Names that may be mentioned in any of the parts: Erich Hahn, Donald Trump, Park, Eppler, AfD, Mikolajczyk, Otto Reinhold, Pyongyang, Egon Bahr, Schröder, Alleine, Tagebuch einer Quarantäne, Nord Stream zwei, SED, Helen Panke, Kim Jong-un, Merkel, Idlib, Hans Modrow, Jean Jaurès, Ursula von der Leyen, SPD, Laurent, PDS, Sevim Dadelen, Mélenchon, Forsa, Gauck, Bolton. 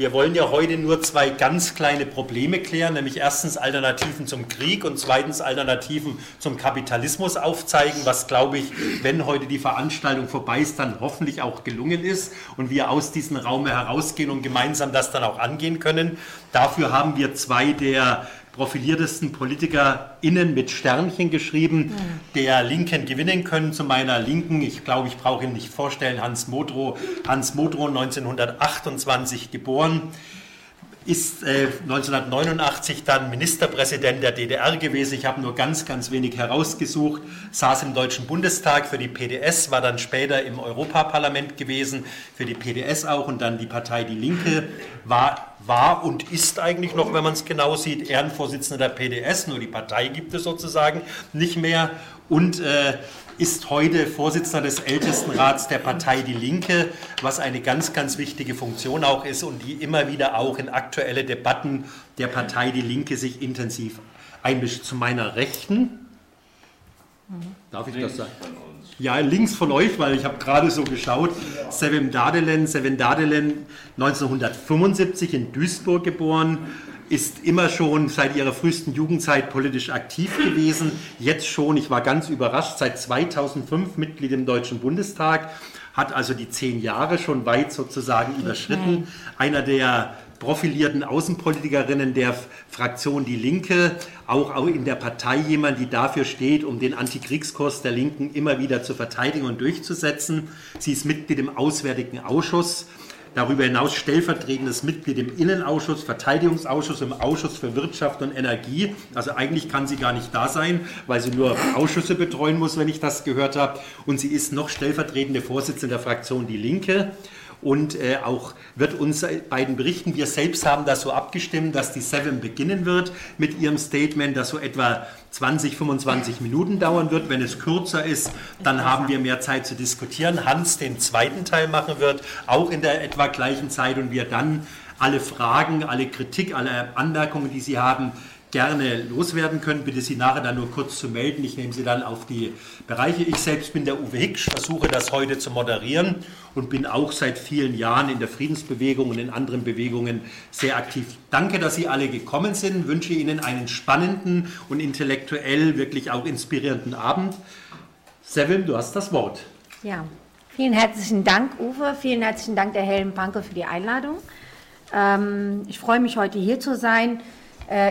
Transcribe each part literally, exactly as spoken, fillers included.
Wir wollen ja heute nur zwei ganz kleine Probleme klären, nämlich erstens Alternativen zum Krieg und zweitens Alternativen zum Kapitalismus aufzeigen, was, glaube ich, wenn heute die Veranstaltung vorbei ist, dann hoffentlich auch gelungen ist und wir aus diesem Raum herausgehen und gemeinsam das dann auch angehen können. Dafür haben wir zwei der profiliertesten PolitikerInnen mit Sternchen geschrieben, der Linken gewinnen können. Zu meiner Linken, ich glaube, ich brauche ihn nicht vorstellen, Hans Modrow. Hans Modrow, neunzehnhundertachtundzwanzig geboren, ist äh, neunzehnhundertneunundachtzig dann Ministerpräsident der D D R gewesen. Ich habe nur ganz, ganz wenig herausgesucht. Saß im Deutschen Bundestag für die P D S, war dann später im Europaparlament gewesen, für die P D S auch, und dann die Partei Die Linke. War, war und ist eigentlich noch, wenn man es genau sieht, Ehrenvorsitzender der P D S, nur die Partei gibt es sozusagen nicht mehr. Und äh, ist heute Vorsitzender des Ältestenrats der Partei Die Linke, was eine ganz, ganz wichtige Funktion auch ist und die immer wieder auch in aktuelle Debatten der Partei Die Linke sich intensiv einmischt. Zu meiner Rechten. Darf ich das sagen? Ja, links von euch, weil ich habe gerade so geschaut. Ja. Sevim Dadelen, Sevim Dadelen, neunzehnhundertfünfundsiebzig in Duisburg geboren, ist immer schon seit ihrer frühesten Jugendzeit politisch aktiv gewesen. Jetzt schon, ich war ganz überrascht, seit zweitausendfünf Mitglied im Deutschen Bundestag, hat also die zehn Jahre schon weit sozusagen okay. überschritten. Einer der profilierten Außenpolitikerinnen der Fraktion Die Linke, auch in der Partei jemand, die dafür steht, um den Antikriegskurs der Linken immer wieder zu verteidigen und durchzusetzen. Sie ist Mitglied im Auswärtigen Ausschuss, darüber hinaus stellvertretendes Mitglied im Innenausschuss, Verteidigungsausschuss, im Ausschuss für Wirtschaft und Energie. Also eigentlich kann sie gar nicht da sein, weil sie nur Ausschüsse betreuen muss, wenn ich das gehört habe. Und sie ist noch stellvertretende Vorsitzende der Fraktion Die Linke. Und äh, auch wird uns beiden berichten, wir selbst haben das so abgestimmt, dass die Sevim beginnen wird mit ihrem Statement, das so etwa zwanzig, fünfundzwanzig Minuten dauern wird. Wenn es kürzer ist, dann haben wir mehr Zeit zu diskutieren. Hans den zweiten Teil machen wird, auch in der etwa gleichen Zeit, und wir dann alle Fragen, alle Kritik, alle Anmerkungen, die Sie haben, gerne loswerden können. Bitte Sie nachher dann nur kurz zu melden. Ich nehme Sie dann auf die Bereiche. Ich selbst bin der Uwe Hicks, versuche das heute zu moderieren und bin auch seit vielen Jahren in der Friedensbewegung und in anderen Bewegungen sehr aktiv. Danke, dass Sie alle gekommen sind. Ich wünsche Ihnen einen spannenden und intellektuell wirklich auch inspirierenden Abend. Sevim, du hast das Wort. Ja, vielen herzlichen Dank, Uwe. Vielen herzlichen Dank der Helen Panke für die Einladung. Ich freue mich, heute hier zu sein.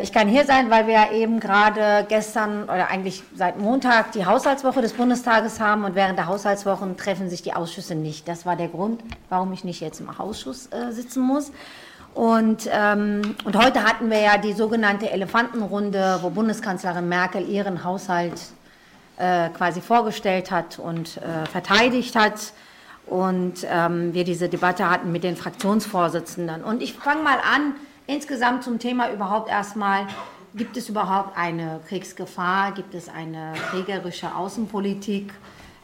Ich kann hier sein, weil wir ja eben gerade gestern oder eigentlich seit Montag die Haushaltswoche des Bundestages haben, und während der Haushaltswochen treffen sich die Ausschüsse nicht. Das war der Grund, warum ich nicht jetzt im Ausschuss äh, sitzen muss. Und, ähm, und heute hatten wir ja die sogenannte Elefantenrunde, wo Bundeskanzlerin Merkel ihren Haushalt äh, quasi vorgestellt hat und äh, verteidigt hat. Und ähm, wir diese Debatte hatten mit den Fraktionsvorsitzenden. Und ich fange mal an. Insgesamt zum Thema überhaupt erstmal, gibt es überhaupt eine Kriegsgefahr, gibt es eine kriegerische Außenpolitik,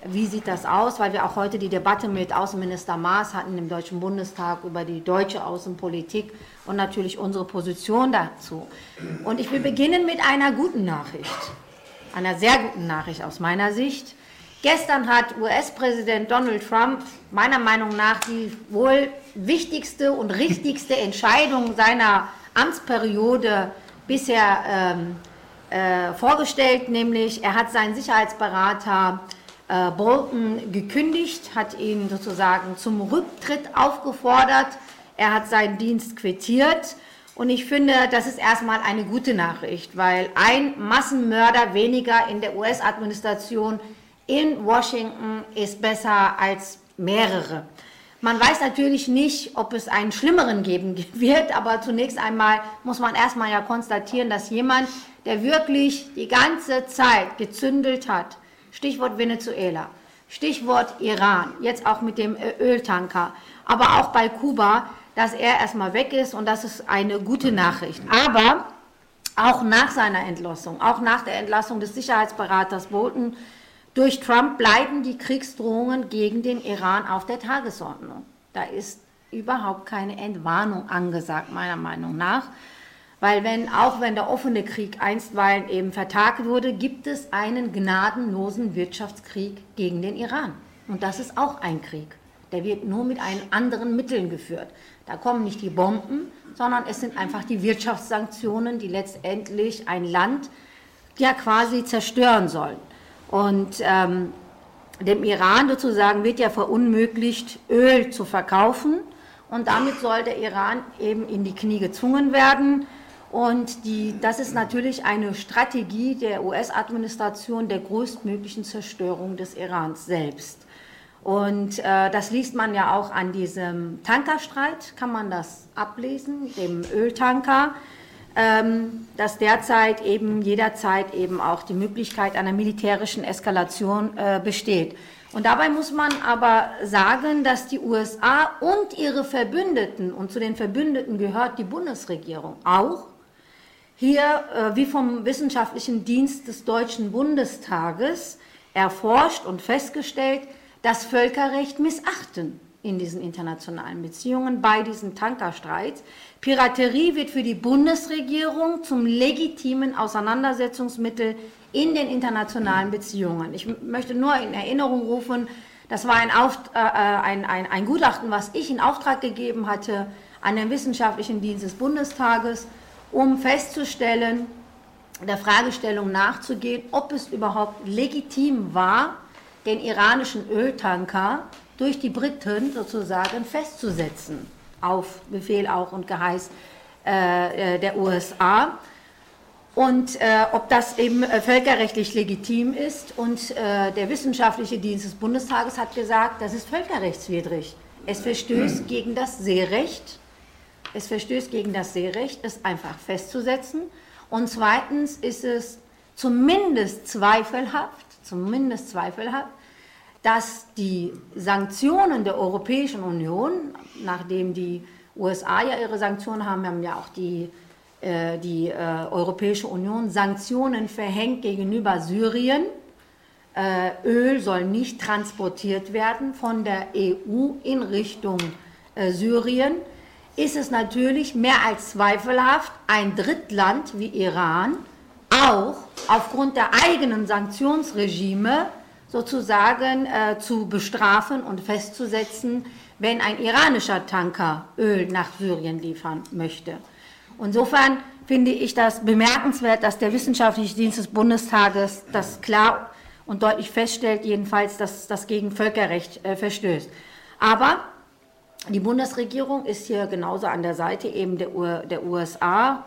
wie sieht das aus, weil wir auch heute die Debatte mit Außenminister Maas hatten im Deutschen Bundestag über die deutsche Außenpolitik und natürlich unsere Position dazu. Und ich will beginnen mit einer guten Nachricht, einer sehr guten Nachricht aus meiner Sicht. Gestern hat U S-Präsident Donald Trump meiner Meinung nach die wohl wichtigste und richtigste Entscheidung seiner Amtsperiode bisher ähm, äh, vorgestellt, nämlich er hat seinen Sicherheitsberater äh, Bolton gekündigt, hat ihn sozusagen zum Rücktritt aufgefordert, er hat seinen Dienst quittiert, und ich finde, das ist erstmal eine gute Nachricht, weil ein Massenmörder weniger in der U S-Administration in Washington ist besser als mehrere. Man weiß natürlich nicht, ob es einen schlimmeren geben wird, aber zunächst einmal muss man erstmal ja konstatieren, dass jemand, der wirklich die ganze Zeit gezündelt hat, Stichwort Venezuela, Stichwort Iran, jetzt auch mit dem Öltanker, aber auch bei Kuba, dass er erstmal weg ist, und das ist eine gute Nachricht. Aber auch nach seiner Entlassung, auch nach der Entlassung des Sicherheitsberaters Bolton, durch Trump bleiben die Kriegsdrohungen gegen den Iran auf der Tagesordnung. Da ist überhaupt keine Entwarnung angesagt, meiner Meinung nach. Weil wenn, auch wenn der offene Krieg einstweilen eben vertagt wurde, gibt es einen gnadenlosen Wirtschaftskrieg gegen den Iran. Und das ist auch ein Krieg. Der wird nur mit anderen Mitteln geführt. Da kommen nicht die Bomben, sondern es sind einfach die Wirtschaftssanktionen, die letztendlich ein Land ja quasi zerstören sollen. Und ähm, dem Iran sozusagen wird ja verunmöglicht, Öl zu verkaufen. Und damit soll der Iran eben in die Knie gezwungen werden. Und die, das ist natürlich eine Strategie der U S-Administration der größtmöglichen Zerstörung des Irans selbst. Und äh, das liest man ja auch an diesem Tankerstreit, kann man das ablesen, dem Öltanker, ähm, dass derzeit eben jederzeit eben auch die Möglichkeit einer militärischen Eskalation äh, besteht. Und dabei muss man aber sagen, dass die U S A und ihre Verbündeten, und zu den Verbündeten gehört die Bundesregierung auch, hier äh, wie vom Wissenschaftlichen Dienst des Deutschen Bundestages erforscht und festgestellt, das Völkerrecht missachten in diesen internationalen Beziehungen bei diesen Tankerstreits. Piraterie wird für die Bundesregierung zum legitimen Auseinandersetzungsmittel in den internationalen Beziehungen. Ich möchte nur in Erinnerung rufen, das war ein, Auft- äh, ein, ein, ein Gutachten, was ich in Auftrag gegeben hatte an den Wissenschaftlichen Dienst des Bundestages, um festzustellen, der Fragestellung nachzugehen, ob es überhaupt legitim war, den iranischen Öltanker durch die Briten sozusagen festzusetzen, auf Befehl auch und Geheiß äh, der U S A, und äh, ob das eben äh, völkerrechtlich legitim ist. Und äh, der Wissenschaftliche Dienst des Bundestages hat gesagt, das ist völkerrechtswidrig. Es verstößt gegen das Seerecht, es verstößt gegen das Seerecht, es einfach festzusetzen. Und zweitens ist es zumindest zweifelhaft, zumindest zweifelhaft, dass die Sanktionen der Europäischen Union, nachdem die U S A ja ihre Sanktionen haben, haben ja auch die, äh, die äh, Europäische Union Sanktionen verhängt gegenüber Syrien. Äh, Öl soll nicht transportiert werden von der E U in Richtung äh, Syrien. Ist es natürlich mehr als zweifelhaft, ein Drittland wie Iran auch aufgrund der eigenen Sanktionsregime sozusagen äh, zu bestrafen und festzusetzen, wenn ein iranischer Tanker Öl nach Syrien liefern möchte. Insofern finde ich das bemerkenswert, dass der Wissenschaftliche Dienst des Bundestages das klar und deutlich feststellt, jedenfalls, dass das gegen Völkerrecht äh, verstößt. Aber die Bundesregierung ist hier genauso an der Seite eben der, der U S A,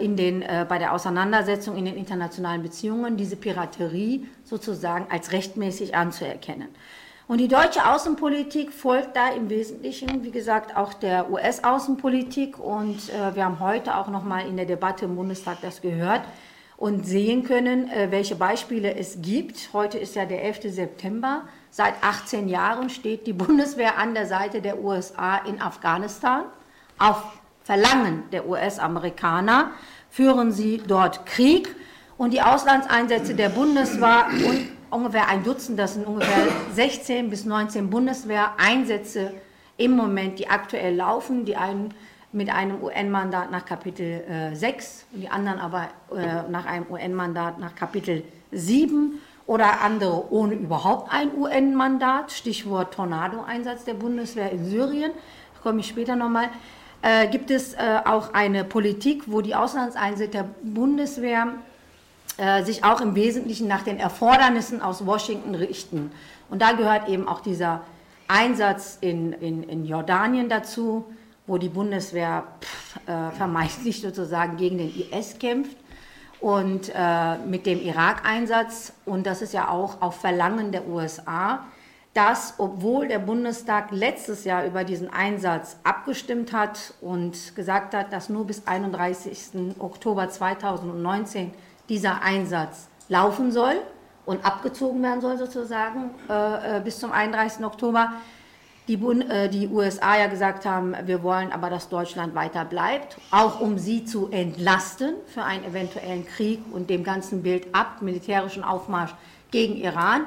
in den, äh, bei der Auseinandersetzung in den internationalen Beziehungen diese Piraterie sozusagen als rechtmäßig anzuerkennen. Und die deutsche Außenpolitik folgt da im Wesentlichen, wie gesagt, auch der U S-Außenpolitik. Und äh, wir haben heute auch nochmal in der Debatte im Bundestag das gehört und sehen können, äh, welche Beispiele es gibt. Heute ist ja der elfter September. Seit achtzehn Jahren steht die Bundeswehr an der Seite der U S A in Afghanistan. Auf Verlangen der U S-Amerikaner führen sie dort Krieg, und die Auslandseinsätze der Bundeswehr, und ungefähr ein Dutzend, das sind ungefähr sechzehn bis neunzehn Bundeswehreinsätze im Moment, die aktuell laufen, die einen mit einem U N-Mandat nach Kapitel äh, sechs und die anderen aber äh, nach einem U N-Mandat nach Kapitel sieben oder andere ohne überhaupt ein U N-Mandat, Stichwort Tornado-Einsatz der Bundeswehr in Syrien, da komme ich später nochmal. Äh, gibt es äh, auch eine Politik, wo die Auslandseinsätze der Bundeswehr äh, sich auch im Wesentlichen nach den Erfordernissen aus Washington richten. Und da gehört eben auch dieser Einsatz in, in, in Jordanien dazu, wo die Bundeswehr pff, äh, vermeintlich sozusagen gegen den I S kämpft, und äh, mit dem Irak-Einsatz. Und das ist ja auch auf Verlangen der U S A, dass, obwohl der Bundestag letztes Jahr über diesen Einsatz abgestimmt hat und gesagt hat, dass nur bis einunddreißigster Oktober zweitausendneunzehn dieser Einsatz laufen soll und abgezogen werden soll sozusagen äh, bis zum einunddreißigster Oktober, die, äh, die U S A ja gesagt haben, wir wollen aber, dass Deutschland weiter bleibt, auch um sie zu entlasten für einen eventuellen Krieg und dem ganzen Bild ab, militärischen Aufmarsch gegen Iran,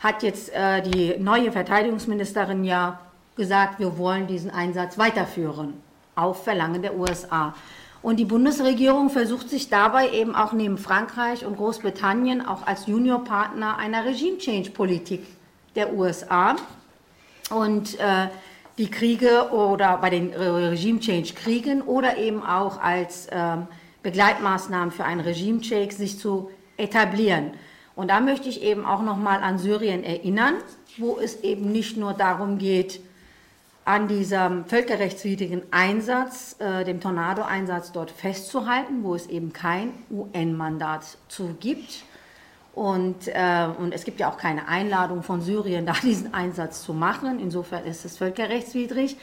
hat jetzt äh, die neue Verteidigungsministerin ja gesagt, wir wollen diesen Einsatz weiterführen, auf Verlangen der U S A. Und die Bundesregierung versucht sich dabei eben auch neben Frankreich und Großbritannien auch als Juniorpartner einer Regime-Change-Politik der U S A. Und äh, die Kriege oder bei den Regime-Change-Kriegen oder eben auch als ähm, Begleitmaßnahmen für einen Regime-Change sich zu etablieren. Und da möchte ich eben auch nochmal an Syrien erinnern, wo es eben nicht nur darum geht, an diesem völkerrechtswidrigen Einsatz, äh, dem Tornado-Einsatz dort festzuhalten, wo es eben kein U N-Mandat zu gibt. Und, äh, und es gibt ja auch keine Einladung von Syrien, da diesen Einsatz zu machen. Insofern ist es völkerrechtswidrig.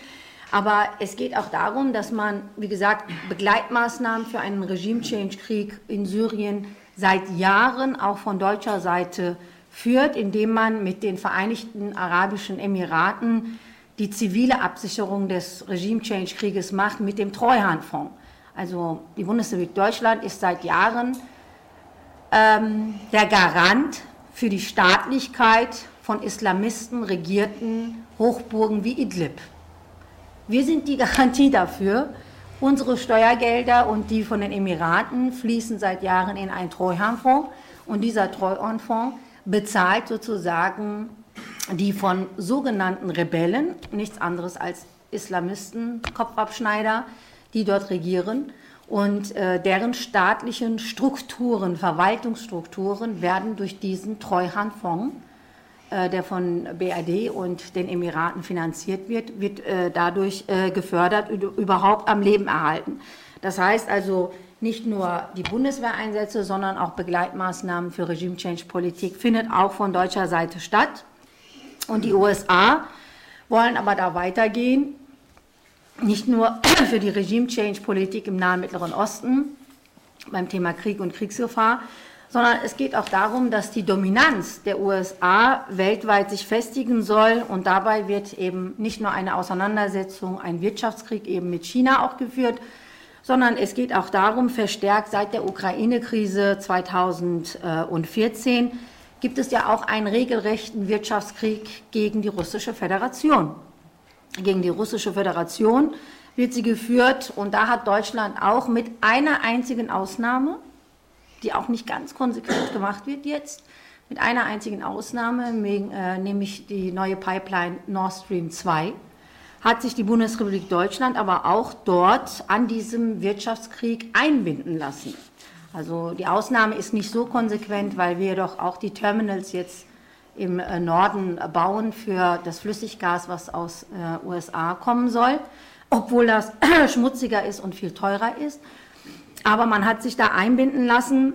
Aber es geht auch darum, dass man, wie gesagt, Begleitmaßnahmen für einen Regime-Change-Krieg in Syrien seit Jahren auch von deutscher Seite führt, indem man mit den Vereinigten Arabischen Emiraten die zivile Absicherung des Regime-Change-Krieges macht mit dem Treuhandfonds. Also die Bundesrepublik Deutschland ist seit Jahren Ähm, der Garant für die Staatlichkeit von Islamisten regierten Hochburgen wie Idlib. Wir sind die Garantie dafür. Unsere Steuergelder und die von den Emiraten fließen seit Jahren in einen Treuhandfonds. Und dieser Treuhandfonds bezahlt sozusagen die von sogenannten Rebellen, nichts anderes als Islamisten, Kopfabschneider, die dort regieren. Und äh, deren staatlichen Strukturen, Verwaltungsstrukturen werden durch diesen Treuhandfonds, äh, der von B R D und den Emiraten finanziert wird, wird äh, dadurch äh, gefördert und überhaupt am Leben erhalten. Das heißt also, nicht nur die Bundeswehreinsätze, sondern auch Begleitmaßnahmen für Regime-Change-Politik findet auch von deutscher Seite statt. Und die U S A wollen aber da weitergehen. Nicht nur für die Regime-Change-Politik im Nahen Mittleren Osten, beim Thema Krieg und Kriegsgefahr, sondern es geht auch darum, dass die Dominanz der U S A weltweit sich festigen soll. Und dabei wird eben nicht nur eine Auseinandersetzung, ein Wirtschaftskrieg eben mit China auch geführt, sondern es geht auch darum, verstärkt seit der Ukraine-Krise zweitausendvierzehn gibt es ja auch einen regelrechten Wirtschaftskrieg gegen die Russische Föderation. Gegen die Russische Föderation wird sie geführt und da hat Deutschland auch mit einer einzigen Ausnahme, die auch nicht ganz konsequent gemacht wird jetzt, mit einer einzigen Ausnahme, nämlich die neue Pipeline Nord Stream zwei, hat sich die Bundesrepublik Deutschland aber auch dort an diesem Wirtschaftskrieg einbinden lassen. Also die Ausnahme ist nicht so konsequent, weil wir doch auch die Terminals jetzt im Norden bauen für das Flüssiggas, was aus äh, U S A kommen soll, obwohl das schmutziger ist und viel teurer ist. Aber man hat sich da einbinden lassen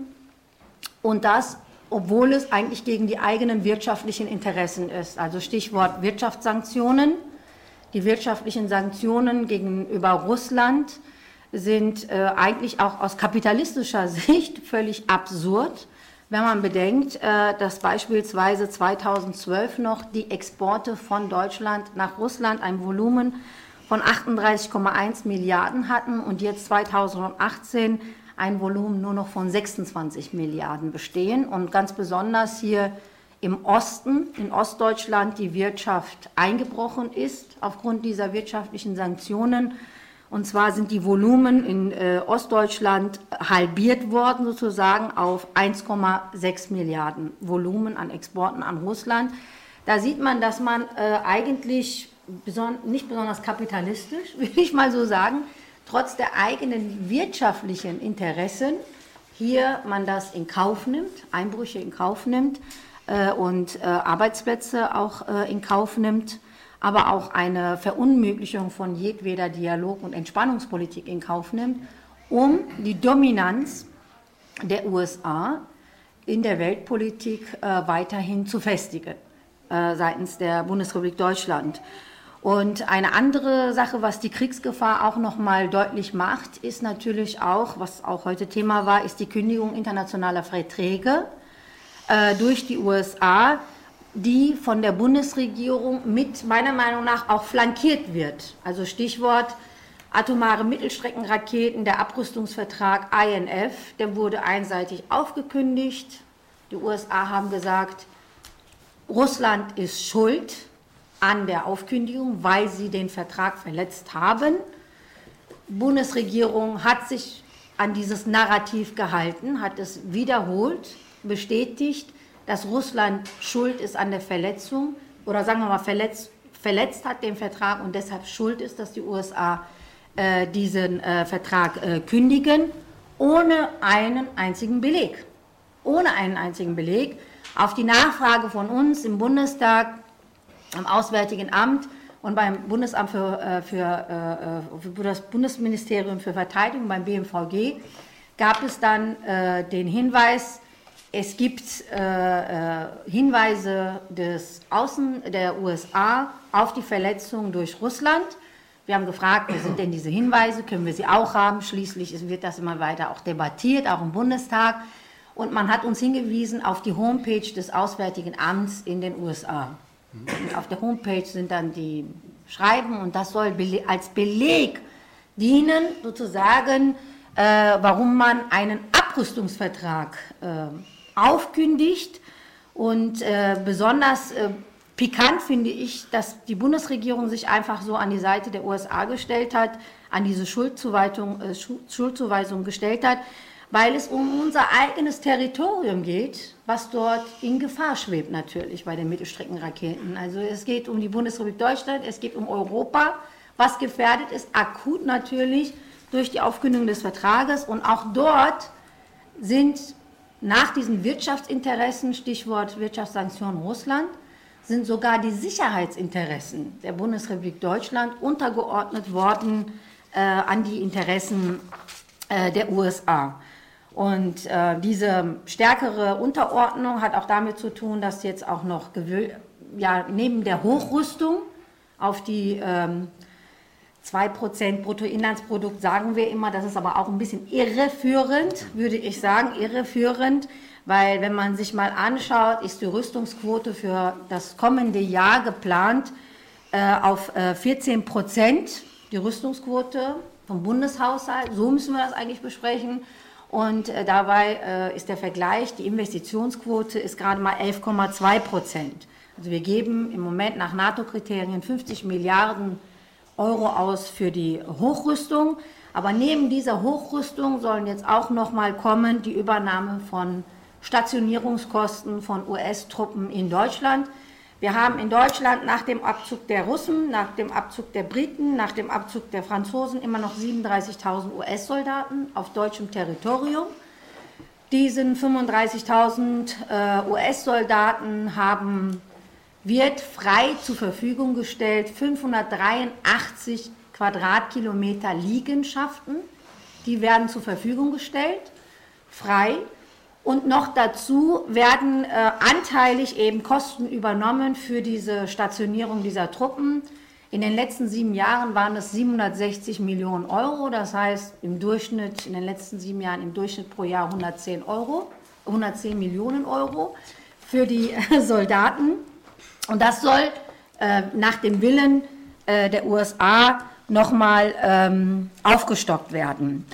und das, obwohl es eigentlich gegen die eigenen wirtschaftlichen Interessen ist. Also Stichwort Wirtschaftssanktionen. Die wirtschaftlichen Sanktionen gegenüber Russland sind äh, eigentlich auch aus kapitalistischer Sicht völlig absurd. Wenn man bedenkt, dass beispielsweise zweitausendzwölf noch die Exporte von Deutschland nach Russland ein Volumen von achtunddreißig Komma eins Milliarden hatten und jetzt zweitausendachtzehn ein Volumen nur noch von sechsundzwanzig Milliarden bestehen und ganz besonders hier im Osten, in Ostdeutschland, die Wirtschaft eingebrochen ist aufgrund dieser wirtschaftlichen Sanktionen. Und zwar sind die Volumen in äh, Ostdeutschland halbiert worden sozusagen auf eins Komma sechs Milliarden Volumen an Exporten an Russland. Da sieht man, dass man äh, eigentlich beson- nicht besonders kapitalistisch, will ich mal so sagen, trotz der eigenen wirtschaftlichen Interessen hier man das in Kauf nimmt, Einbrüche in Kauf nimmt äh, und äh, Arbeitsplätze auch äh, in Kauf nimmt. Aber auch eine Verunmöglichung von jedweder Dialog- und Entspannungspolitik in Kauf nimmt, um die Dominanz der U S A in der Weltpolitik äh, weiterhin zu festigen, äh, seitens der Bundesrepublik Deutschland. Und eine andere Sache, was die Kriegsgefahr auch nochmal deutlich macht, ist natürlich auch, was auch heute Thema war, ist die Kündigung internationaler Verträge äh, durch die U S A, die von der Bundesregierung mit meiner Meinung nach auch flankiert wird. Also Stichwort atomare Mittelstreckenraketen, der Abrüstungsvertrag I N F, der wurde einseitig aufgekündigt. Die U S A haben gesagt, Russland ist schuld an der Aufkündigung, weil sie den Vertrag verletzt haben. Die Bundesregierung hat sich an dieses Narrativ gehalten, hat es wiederholt, bestätigt, dass Russland schuld ist an der Verletzung oder sagen wir mal Verletz, verletzt hat, den Vertrag, und deshalb schuld ist, dass die U S A äh, diesen äh, Vertrag äh, kündigen, ohne einen einzigen Beleg. Ohne einen einzigen Beleg. Auf die Nachfrage von uns im Bundestag, am Auswärtigen Amt und beim Bundesamt für, äh, für, äh, für das Bundesministerium für Verteidigung, beim B M V G, gab es dann äh, den Hinweis, es gibt äh, äh, Hinweise des Außen der U S A auf die Verletzung durch Russland. Wir haben gefragt, was sind denn diese Hinweise, können wir sie auch haben? Schließlich wird das immer weiter auch debattiert, auch im Bundestag. Und man hat uns hingewiesen auf die Homepage des Auswärtigen Amts in den U S A. Und auf der Homepage sind dann die Schreiben, und das soll als Beleg dienen, sozusagen, äh, warum man einen Abrüstungsvertrag äh, aufkündigt. Und äh, besonders äh, pikant finde ich, dass die Bundesregierung sich einfach so an die Seite der U S A gestellt hat, an diese Schuldzuweisung, äh, Schuldzuweisung gestellt hat, weil es um unser eigenes Territorium geht, was dort in Gefahr schwebt natürlich bei den Mittelstreckenraketen. Also es geht um die Bundesrepublik Deutschland, es geht um Europa, was gefährdet ist, akut natürlich durch die Aufkündigung des Vertrages. Und auch dort sind nach diesen Wirtschaftsinteressen, Stichwort Wirtschaftssanktionen Russland, sind sogar die Sicherheitsinteressen der Bundesrepublik Deutschland untergeordnet worden äh, an die Interessen äh, der U S A. Und äh, diese stärkere Unterordnung hat auch damit zu tun, dass jetzt auch noch gewö- ja, neben der Hochrüstung auf die ähm, zwei Prozent Bruttoinlandsprodukt sagen wir immer, das ist aber auch ein bisschen irreführend, würde ich sagen, irreführend, weil wenn man sich mal anschaut, ist die Rüstungsquote für das kommende Jahr geplant äh, auf äh, vierzehn Prozent, die Rüstungsquote vom Bundeshaushalt, so müssen wir das eigentlich besprechen, und äh, dabei äh, ist der Vergleich, die Investitionsquote ist gerade mal elf Komma zwei Prozent. Also wir geben im Moment nach NATO-Kriterien fünfzig Milliarden Euro aus für die Hochrüstung, aber neben dieser Hochrüstung sollen jetzt auch nochmal kommen die Übernahme von Stationierungskosten von U S-Truppen in Deutschland. Wir haben in Deutschland nach dem Abzug der Russen, nach dem Abzug der Briten, nach dem Abzug der Franzosen immer noch siebenunddreißigtausend U S-Soldaten auf deutschem Territorium. Diesen fünfunddreißigtausend äh, U S-Soldaten haben wird frei zur Verfügung gestellt fünfhundertdreiundachtzig Quadratkilometer Liegenschaften, die werden zur Verfügung gestellt, frei, und noch dazu werden äh, anteilig eben Kosten übernommen für diese Stationierung dieser Truppen. In den letzten sieben Jahren waren es siebenhundertsechzig Millionen Euro, das heißt im Durchschnitt, in den letzten sieben Jahren im Durchschnitt pro Jahr hundertzehn Euro, hundertzehn Millionen Euro für die äh, Soldaten. Und das soll äh, nach dem Willen äh, der U S A nochmal ähm, aufgestockt werden.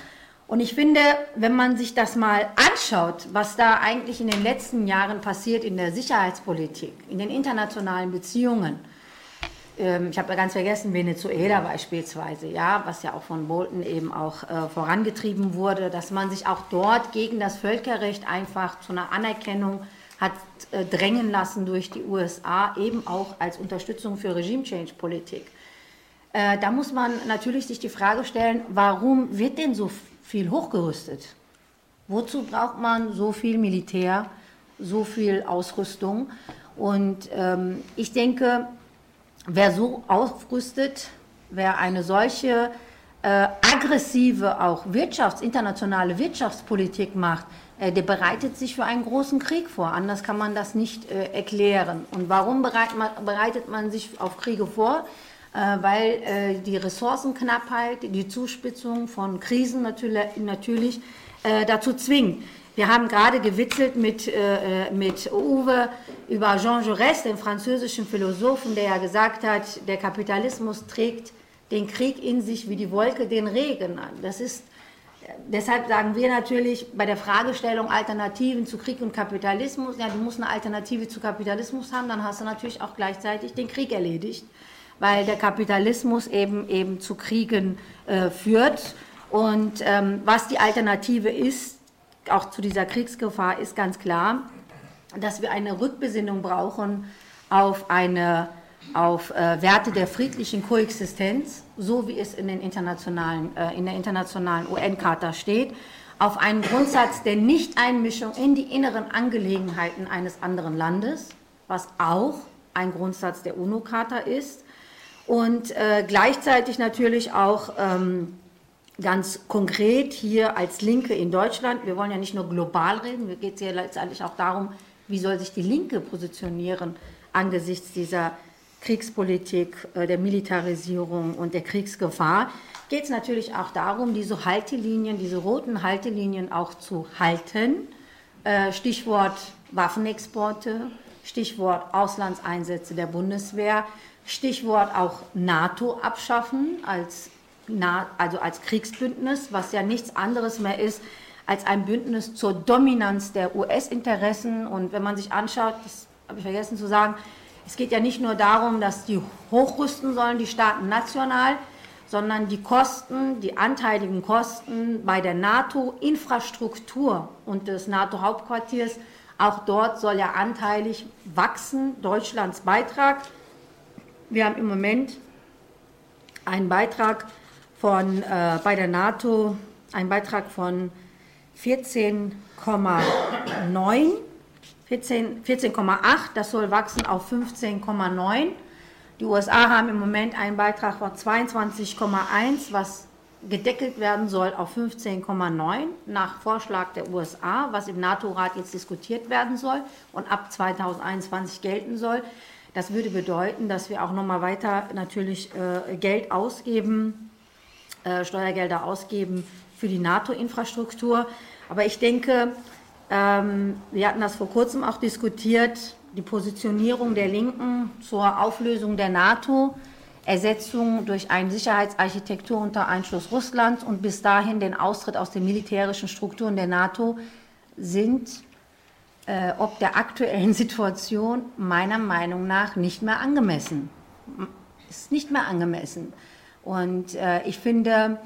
Und ich finde, wenn man sich das mal anschaut, was da eigentlich in den letzten Jahren passiert in der Sicherheitspolitik, in den internationalen Beziehungen, ähm, ich habe ja ganz vergessen, Venezuela beispielsweise, ja, was ja auch von Bolton eben auch äh, vorangetrieben wurde, dass man sich auch dort gegen das Völkerrecht einfach zu einer Anerkennung hat äh, drängen lassen durch die U S A, eben auch als Unterstützung für Regime-Change-Politik. Äh, da muss man natürlich sich die Frage stellen, warum wird denn so viel hochgerüstet? Wozu braucht man so viel Militär, so viel Ausrüstung? Und ähm, ich denke, wer so aufrüstet, wer eine solche äh, aggressive auch Wirtschafts-, internationale Wirtschaftspolitik macht, der bereitet sich für einen großen Krieg vor, anders kann man das nicht äh, erklären. Und warum bereit man, bereitet man sich auf Kriege vor? Äh, weil äh, die Ressourcenknappheit, die Zuspitzung von Krisen natürlich, natürlich äh, dazu zwingt. Wir haben gerade gewitzelt mit, äh, mit Uwe über Jean Jaurès, den französischen Philosophen, der ja gesagt hat, der Kapitalismus trägt den Krieg in sich wie die Wolke den Regen an. Das ist Deshalb sagen wir natürlich bei der Fragestellung Alternativen zu Krieg und Kapitalismus, ja, du musst eine Alternative zu Kapitalismus haben, dann hast du natürlich auch gleichzeitig den Krieg erledigt, weil der Kapitalismus eben, eben zu Kriegen äh, führt. Und ähm, was die Alternative ist, auch zu dieser Kriegsgefahr, ist ganz klar, dass wir eine Rückbesinnung brauchen auf eine auf äh, Werte der friedlichen Koexistenz, so wie es in, den internationalen, äh, in der internationalen U N-Charta steht, auf einen Grundsatz der Nichteinmischung in die inneren Angelegenheiten eines anderen Landes, was auch ein Grundsatz der UNO-Charta ist, und äh, gleichzeitig natürlich auch ähm, ganz konkret hier als Linke in Deutschland, wir wollen ja nicht nur global reden, mir geht es hier letztendlich auch darum, wie soll sich die Linke positionieren angesichts dieser Kriegspolitik, der Militarisierung und der Kriegsgefahr, geht es natürlich auch darum, diese Haltelinien, diese roten Haltelinien auch zu halten. Stichwort Waffenexporte, Stichwort Auslandseinsätze der Bundeswehr, Stichwort auch NATO abschaffen als, also als Kriegsbündnis, was ja nichts anderes mehr ist als ein Bündnis zur Dominanz der U S-Interessen. Und wenn man sich anschaut, das habe ich vergessen zu sagen, es geht ja nicht nur darum, dass die hochrüsten sollen, die Staaten national, sondern die Kosten, die anteiligen Kosten bei der NATO-Infrastruktur und des NATO-Hauptquartiers, auch dort soll ja anteilig wachsen, Deutschlands Beitrag. Wir haben im Moment einen Beitrag von, äh, bei der NATO, einen Beitrag von vierzehn Komma neun. vierzehn Komma acht, das soll wachsen auf fünfzehn Komma neun. Die U S A haben im Moment einen Beitrag von zweiundzwanzig Komma eins, was gedeckelt werden soll auf fünfzehn Komma neun nach Vorschlag der U S A, was im NATO-Rat jetzt diskutiert werden soll und ab zweitausendeinundzwanzig gelten soll. Das würde bedeuten, dass wir auch nochmal weiter natürlich äh, Geld ausgeben, äh, Steuergelder ausgeben für die NATO-Infrastruktur. Aber ich denke, wir hatten das vor kurzem auch diskutiert, die Positionierung der Linken zur Auflösung der NATO, Ersetzung durch eine Sicherheitsarchitektur unter Einschluss Russlands und bis dahin den Austritt aus den militärischen Strukturen der NATO sind äh, ob der aktuellen Situation meiner Meinung nach nicht mehr angemessen. Ist nicht mehr angemessen. Und äh, ich finde,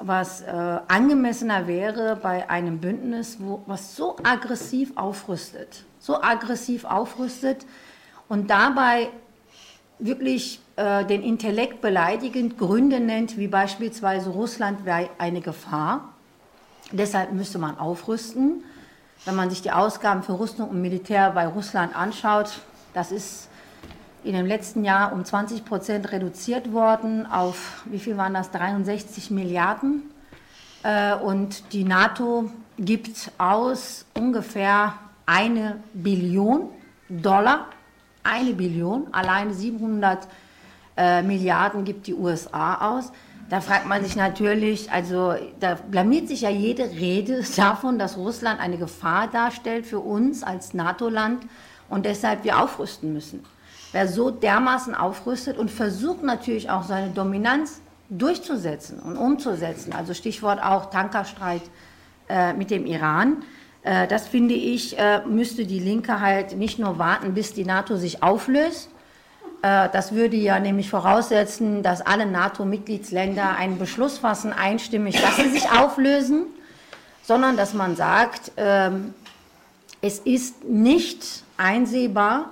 was äh, angemessener wäre bei einem Bündnis, wo, was so aggressiv aufrüstet, so aggressiv aufrüstet und dabei wirklich äh, den Intellekt beleidigend Gründe nennt, wie beispielsweise Russland wäre eine Gefahr. Deshalb müsste man aufrüsten. Wenn man sich die Ausgaben für Rüstung und Militär bei Russland anschaut, das ist in dem letzten Jahr um zwanzig Prozent reduziert worden auf, wie viel waren das, dreiundsechzig Milliarden. Und die NATO gibt aus ungefähr eine Billion Dollar, eine Billion, alleine siebenhundert Milliarden gibt die U S A aus. Da fragt man sich natürlich, also da blamiert sich ja jede Rede davon, dass Russland eine Gefahr darstellt für uns als NATO-Land und deshalb wir aufrüsten müssen. Wer so dermaßen aufrüstet und versucht natürlich auch seine Dominanz durchzusetzen und umzusetzen, also Stichwort auch Tankerstreit äh, mit dem Iran, äh, das finde ich, äh, müsste die Linke halt nicht nur warten, bis die NATO sich auflöst. Äh, das würde ja nämlich voraussetzen, dass alle NATO-Mitgliedsländer einen Beschluss fassen, einstimmig, dass sie sich auflösen, sondern dass man sagt, äh, es ist nicht einsehbar,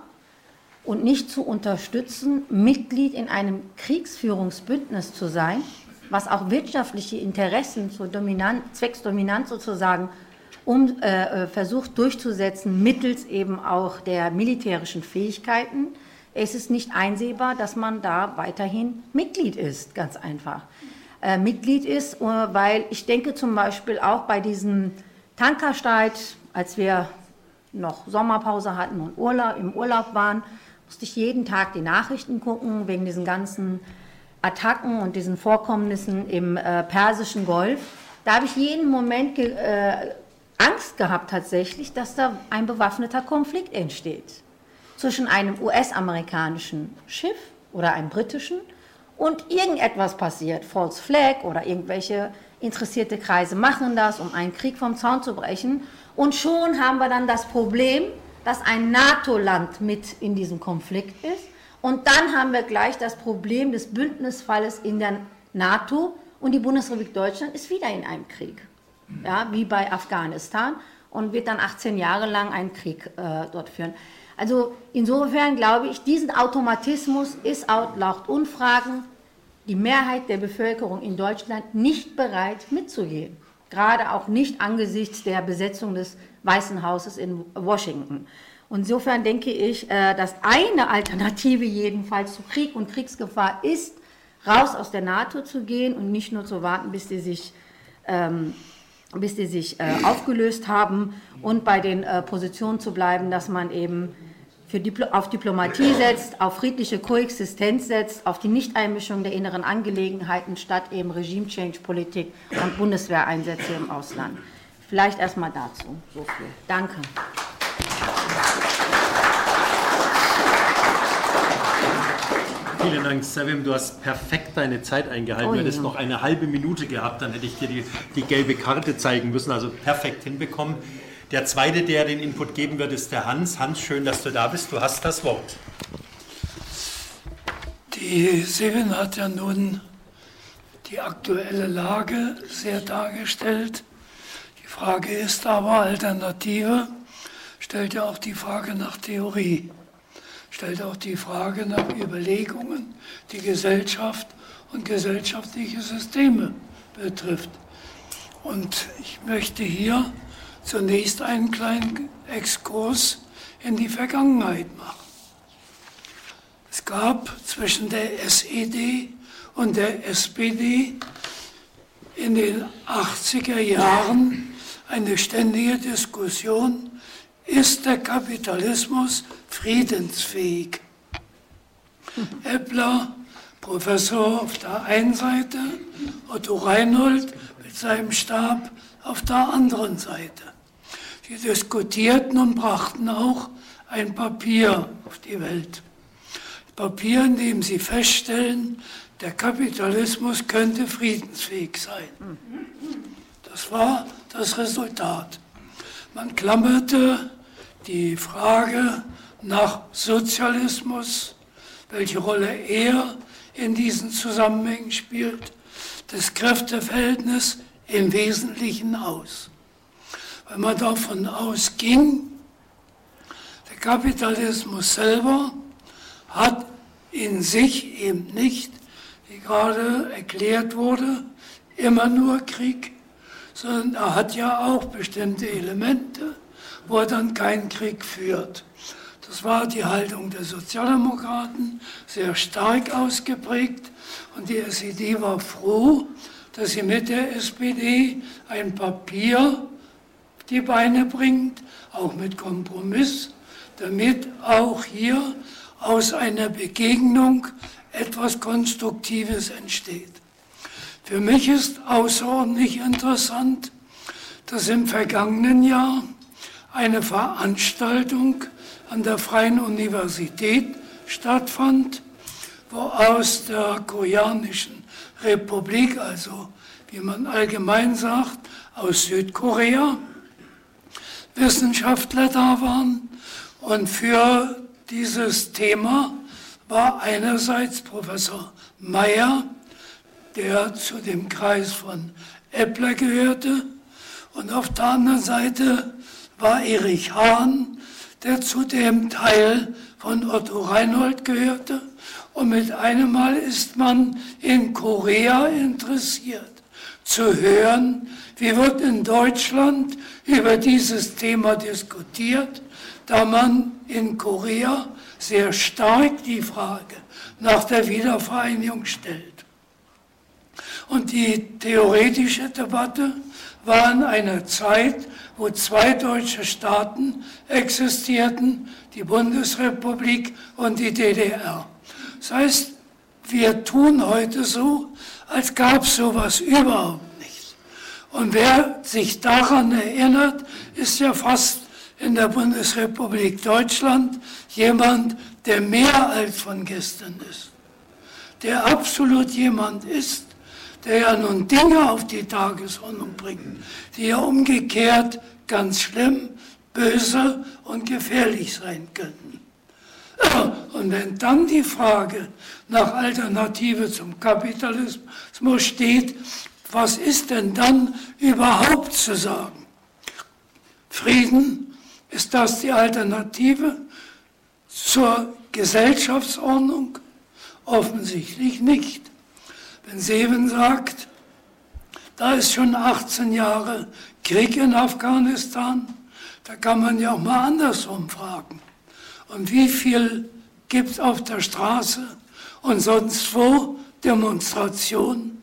und nicht zu unterstützen, Mitglied in einem Kriegsführungsbündnis zu sein, was auch wirtschaftliche Interessen zur Dominanz, Zwecksdominanz sozusagen um, äh, versucht durchzusetzen, mittels eben auch der militärischen Fähigkeiten. Es ist nicht einsehbar, dass man da weiterhin Mitglied ist, ganz einfach. Äh, Mitglied ist, weil ich denke zum Beispiel auch bei diesem Tankerstreit, als wir noch Sommerpause hatten und Urlaub, im Urlaub waren, musste ich jeden Tag die Nachrichten gucken, wegen diesen ganzen Attacken und diesen Vorkommnissen im äh, Persischen Golf. Da habe ich jeden Moment ge- äh, Angst gehabt tatsächlich, dass da ein bewaffneter Konflikt entsteht zwischen einem U S-amerikanischen Schiff oder einem britischen und irgendetwas passiert, False Flag oder irgendwelche interessierte Kreise machen das, um einen Krieg vom Zaun zu brechen. Und schon haben wir dann das Problem, dass ein NATO-Land mit in diesem Konflikt ist. Und dann haben wir gleich das Problem des Bündnisfalles in der NATO. Und die Bundesrepublik Deutschland ist wieder in einem Krieg, ja, wie bei Afghanistan, und wird dann achtzehn Jahre lang einen Krieg äh, dort führen. Also insofern glaube ich, diesen Automatismus ist auch laut Umfragen die Mehrheit der Bevölkerung in Deutschland nicht bereit mitzugehen. Gerade auch nicht angesichts der Besetzung des Weißen Hauses in Washington. Und insofern denke ich, dass eine Alternative jedenfalls zu Krieg und Kriegsgefahr ist, raus aus der NATO zu gehen und nicht nur zu warten, bis die sich, ähm, bis die sich äh, aufgelöst haben und bei den äh, Positionen zu bleiben, dass man eben für Dipl- auf Diplomatie setzt, auf friedliche Koexistenz setzt, auf die Nichteinmischung der inneren Angelegenheiten statt eben Regime-Change-Politik und Bundeswehreinsätze im Ausland. Vielleicht erstmal dazu. So viel. Danke. Vielen Dank, Sevim. Du hast perfekt deine Zeit eingehalten. Oh, du hättest ja noch eine halbe Minute gehabt, dann hätte ich dir die, die gelbe Karte zeigen müssen. Also perfekt hinbekommen. Der Zweite, der den Input geben wird, ist der Hans. Hans, schön, dass du da bist. Du hast das Wort. Die Sevim hat ja nun die aktuelle Lage sehr dargestellt. Die Frage ist aber, Alternative stellt ja auch die Frage nach Theorie. Stellt auch die Frage nach Überlegungen, die Gesellschaft und gesellschaftliche Systeme betrifft. Und ich möchte hier zunächst einen kleinen Exkurs in die Vergangenheit machen. Es gab zwischen der S E D und der S P D in den achtziger Jahren eine ständige Diskussion: Ist der Kapitalismus friedensfähig? Eppler, Professor auf der einen Seite, Otto Reinhold mit seinem Stab auf der anderen Seite. Sie diskutierten und brachten auch ein Papier auf die Welt. Ein Papier, in dem sie feststellen, der Kapitalismus könnte friedensfähig sein. Das war das Resultat. Man klammerte die Frage nach Sozialismus, welche Rolle er in diesen Zusammenhängen spielt, das Kräfteverhältnis im Wesentlichen aus. Wenn man davon ausging, der Kapitalismus selber hat in sich eben nicht, wie gerade erklärt wurde, immer nur Krieg, sondern er hat ja auch bestimmte Elemente, wo er dann keinen Krieg führt. Das war die Haltung der Sozialdemokraten, sehr stark ausgeprägt. Und die S E D war froh, dass sie mit der S P D ein Papier auf die Beine bringt, auch mit Kompromiss, damit auch hier aus einer Begegnung etwas Konstruktives entsteht. Für mich ist außerordentlich interessant, dass im vergangenen Jahr eine Veranstaltung an der Freien Universität stattfand, wo aus der Koreanischen Republik, also wie man allgemein sagt, aus Südkorea, Wissenschaftler da waren. Und für dieses Thema war einerseits Professor Meyer, der zu dem Kreis von Eppler gehörte, und auf der anderen Seite war Erich Hahn, der zu dem Teil von Otto Reinhold gehörte. Und mit einem Mal ist man in Korea interessiert, zu hören, wie wird in Deutschland über dieses Thema diskutiert, da man in Korea sehr stark die Frage nach der Wiedervereinigung stellt. Und die theoretische Debatte war in einer Zeit, wo zwei deutsche Staaten existierten, die Bundesrepublik und die D D R. Das heißt, wir tun heute so, als gab es sowas überhaupt nicht. Und wer sich daran erinnert, ist ja fast in der Bundesrepublik Deutschland jemand, der mehr als von gestern ist. Der absolut jemand ist, der ja nun Dinge auf die Tagesordnung bringt, die ja umgekehrt ganz schlimm, böse und gefährlich sein könnten. Und wenn dann die Frage nach Alternative zum Kapitalismus steht, was ist denn dann überhaupt zu sagen? Frieden, ist das die Alternative? zur Gesellschaftsordnung? Offensichtlich nicht. Wenn Sevim sagt, da ist schon achtzehn Jahre Krieg in Afghanistan, da kann man ja auch mal andersrum fragen. Und wie viel gibt es auf der Straße und sonst wo Demonstrationen?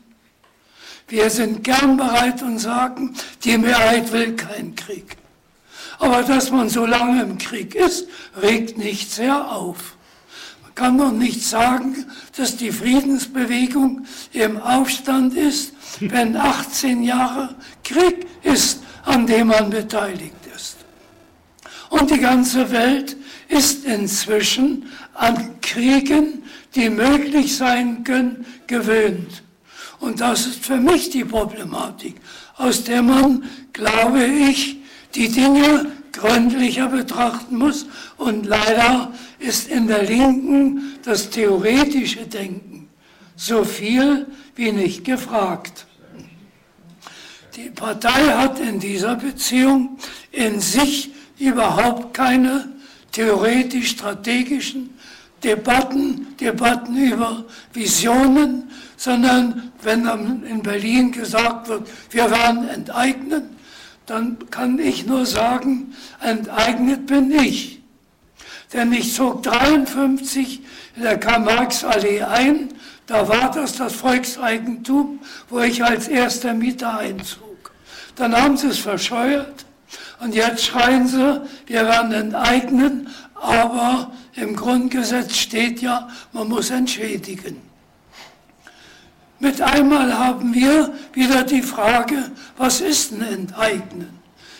Wir sind gern bereit und sagen, die Mehrheit will keinen Krieg. Aber dass man so lange im Krieg ist, regt nicht sehr auf. Man kann doch nicht sagen, dass die Friedensbewegung im Aufstand ist, wenn achtzehn Jahre Krieg ist, an dem man beteiligt ist. Und die ganze Welt ist inzwischen an Kriegen, die möglich sein können, gewöhnt. Und das ist für mich die Problematik, aus der man, glaube ich, die Dinge gründlicher betrachten muss. Und leider ist in der Linken das theoretische Denken so viel wie nicht gefragt. Die Partei hat in dieser Beziehung in sich überhaupt keine theoretisch-strategischen Debatten, Debatten über Visionen, sondern wenn dann in Berlin gesagt wird, wir werden enteignen, dann kann ich nur sagen, enteignet bin ich. Denn ich zog dreiundfünfzig in der Karl-Marx-Allee ein, da war das das Volkseigentum, wo ich als erster Mieter einzog. Dann haben sie es verscheuert und jetzt schreien sie, wir werden enteignen, aber im Grundgesetz steht ja, man muss entschädigen. Mit einmal haben wir wieder die Frage, was ist denn Enteignen?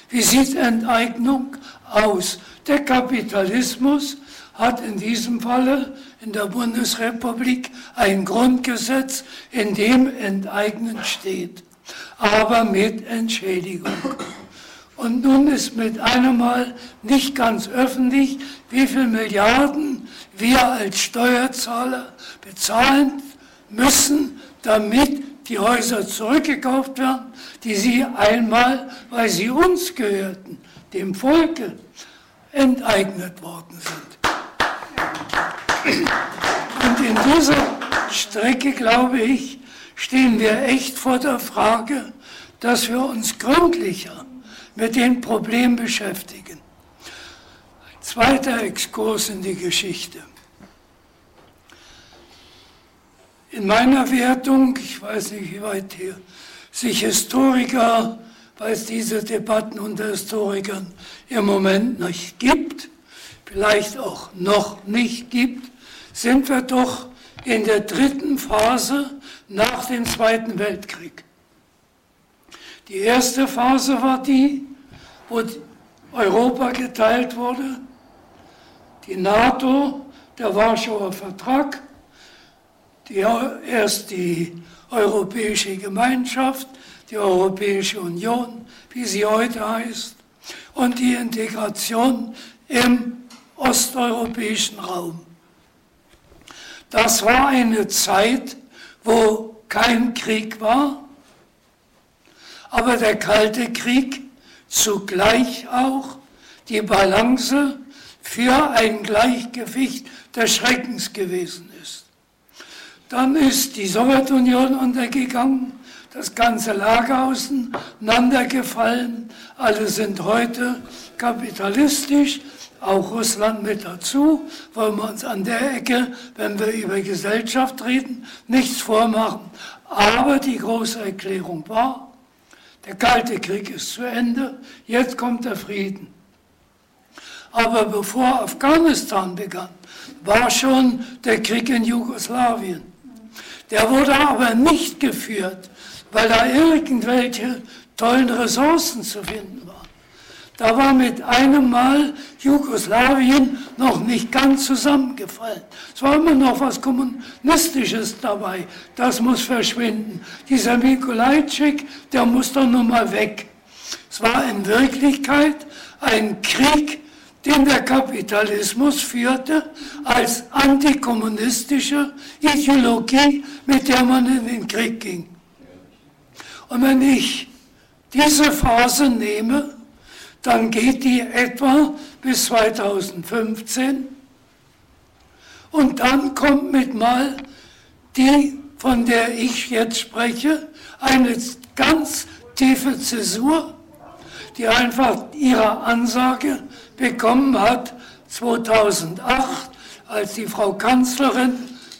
Wie sieht Enteignung aus? Der Kapitalismus hat in diesem Falle in der Bundesrepublik ein Grundgesetz, in dem Enteignen steht, aber mit Entschädigung. Und nun ist mit einem Mal nicht ganz öffentlich, wie viele Milliarden wir als Steuerzahler bezahlen müssen, damit die Häuser zurückgekauft werden, die sie einmal, weil sie uns gehörten, dem Volke, enteignet worden sind. Und in dieser Strecke, glaube ich, stehen wir echt vor der Frage, dass wir uns gründlicher mit dem Problem beschäftigen. Ein zweiter Exkurs in die Geschichte. In meiner Wertung, ich weiß nicht, wie weit hier sich Historiker, weil es diese Debatten unter Historikern im Moment nicht gibt, vielleicht auch noch nicht gibt, sind wir doch in der dritten Phase nach dem Zweiten Weltkrieg. Die erste Phase war die, wo Europa geteilt wurde, die NATO, der Warschauer Vertrag, Ja, erst die Europäische Gemeinschaft, die Europäische Union, wie sie heute heißt, und die Integration im osteuropäischen Raum. Das war eine Zeit, wo kein Krieg war, aber der Kalte Krieg zugleich auch die Balance für ein Gleichgewicht des Schreckens gewesen ist. Dann ist die Sowjetunion untergegangen, das ganze Lager auseinandergefallen, alle sind heute kapitalistisch, auch Russland mit dazu, wollen wir uns an der Ecke, wenn wir über Gesellschaft reden, nichts vormachen. Aber die große Erklärung war, der Kalte Krieg ist zu Ende, jetzt kommt der Frieden. Aber bevor Afghanistan begann, war schon der Krieg in Jugoslawien. Der wurde aber nicht geführt, weil da irgendwelche tollen Ressourcen zu finden waren. Da war mit einem Mal Jugoslawien noch nicht ganz zusammengefallen. Es war immer noch was Kommunistisches dabei. Das muss verschwinden. Dieser Mikolajczyk, der muss doch nun mal weg. Es war in Wirklichkeit ein Krieg, den der Kapitalismus führte als antikommunistische Ideologie, mit der man in den Krieg ging. Und wenn ich diese Phase nehme, dann geht die etwa bis zweitausendfünfzehn, Und dann kommt mit mal die, von der ich jetzt spreche, eine ganz tiefe Zäsur, die einfach ihre Ansage bekommen hat zweitausendacht, als die Frau Kanzlerin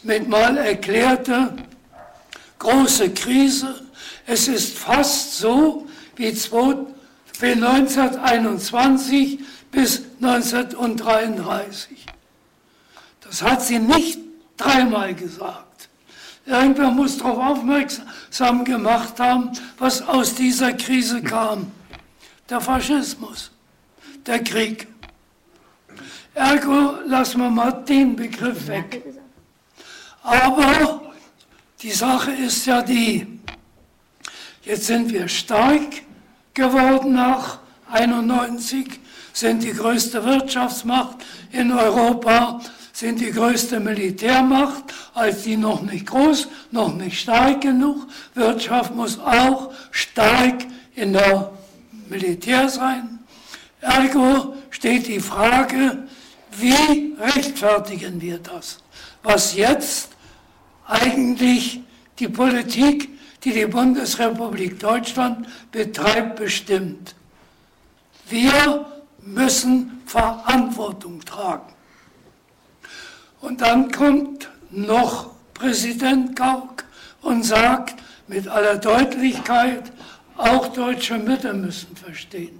mit mal erklärte, große Krise, es ist fast so wie neunzehnhunderteinundzwanzig bis neunzehnhundertdreiunddreißig. Das hat sie nicht dreimal gesagt. Irgendwer muss darauf aufmerksam gemacht haben, was aus dieser Krise kam. Der Faschismus, der Krieg. Ergo, lassen wir mal den Begriff weg. Aber die Sache ist ja die, jetzt sind wir stark geworden nach einundneunzig, sind die größte Wirtschaftsmacht in Europa, sind die größte Militärmacht, als die noch nicht groß, noch nicht stark genug. Wirtschaft muss auch stark in der Militär sein. Ergo steht die Frage, wie rechtfertigen wir das? Was jetzt eigentlich die Politik, die die Bundesrepublik Deutschland betreibt, bestimmt. Wir müssen Verantwortung tragen. Und dann kommt noch Präsident Gauck und sagt mit aller Deutlichkeit, auch deutsche Mütter müssen verstehen.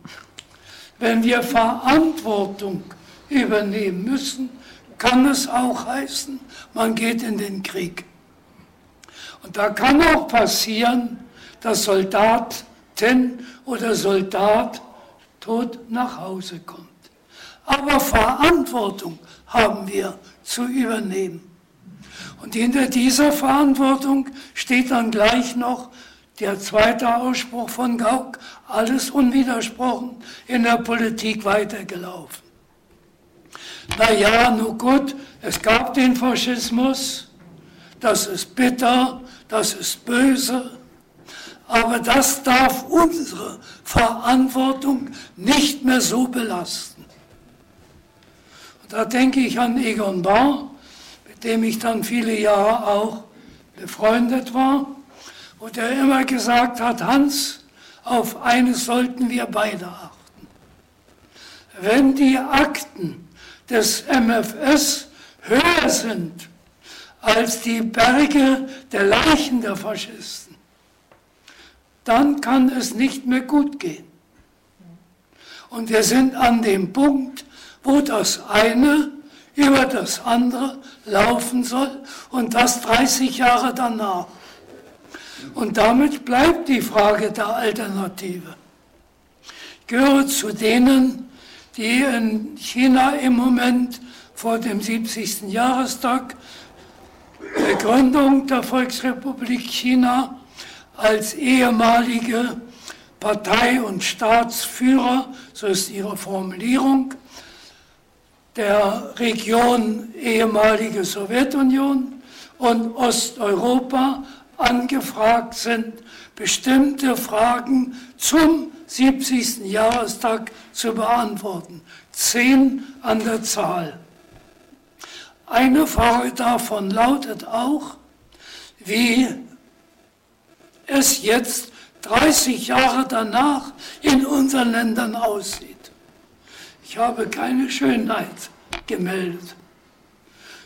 Wenn wir Verantwortung übernehmen müssen, kann es auch heißen, man geht in den Krieg. Und da kann auch passieren, dass Soldatin oder Soldat tot nach Hause kommt. Aber Verantwortung haben wir zu übernehmen. Und hinter dieser Verantwortung steht dann gleich noch der zweite Ausspruch von Gauck, alles unwidersprochen, in der Politik weitergelaufen. Na ja, nun gut, es gab den Faschismus, das ist bitter, das ist böse, aber das darf unsere Verantwortung nicht mehr so belasten. Und da denke ich an Egon Bahr, mit dem ich dann viele Jahre auch befreundet war, und der immer gesagt hat, Hans, auf eines sollten wir beide achten. Wenn die Akten des M F S höher sind als die Berge der Leichen der Faschisten, dann kann es nicht mehr gut gehen. Und wir sind an dem Punkt, wo das eine über das andere laufen soll und das dreißig Jahre danach. Und damit bleibt die Frage der Alternative. Ich gehöre zu denen, die in China im Moment vor dem siebzigsten Jahrestag der Gründung der Volksrepublik China als ehemalige Partei- und Staatsführer, so ist ihre Formulierung, der Region ehemalige Sowjetunion und Osteuropa angefragt sind, bestimmte Fragen zum siebzigsten Jahrestag zu beantworten. Zehn an der Zahl. Eine Frage davon lautet auch, wie es jetzt dreißig Jahre danach in unseren Ländern aussieht. Ich habe keine Schönheit gemeldet,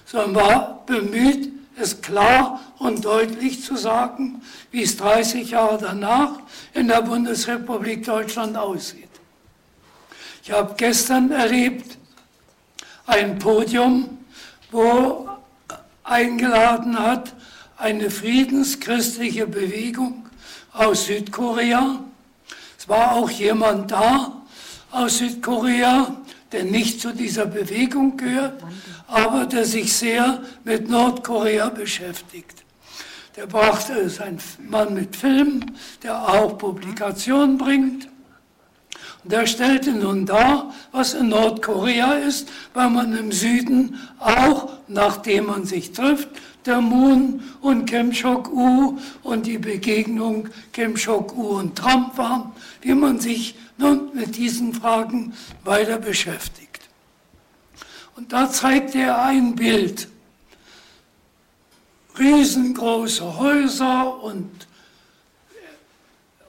sondern war bemüht, es klar und deutlich zu sagen, wie es dreißig Jahre danach in der Bundesrepublik Deutschland aussieht. Ich habe gestern erlebt ein Podium, wo eingeladen hat eine friedenschristliche Bewegung aus Südkorea. Es war auch jemand da aus Südkorea, der nicht zu dieser Bewegung gehört, aber der sich sehr mit Nordkorea beschäftigt. Der brachte es, ein Mann mit Filmen, der auch Publikationen bringt. Und der stellte nun dar, was in Nordkorea ist, weil man im Süden auch, nachdem man sich trifft, der Moon und Kim Jong-un und die Begegnung Kim Jong-un und Trump waren, wie man sich nun mit diesen Fragen weiter beschäftigt. Und da zeigt er ein Bild riesengroße Häuser und,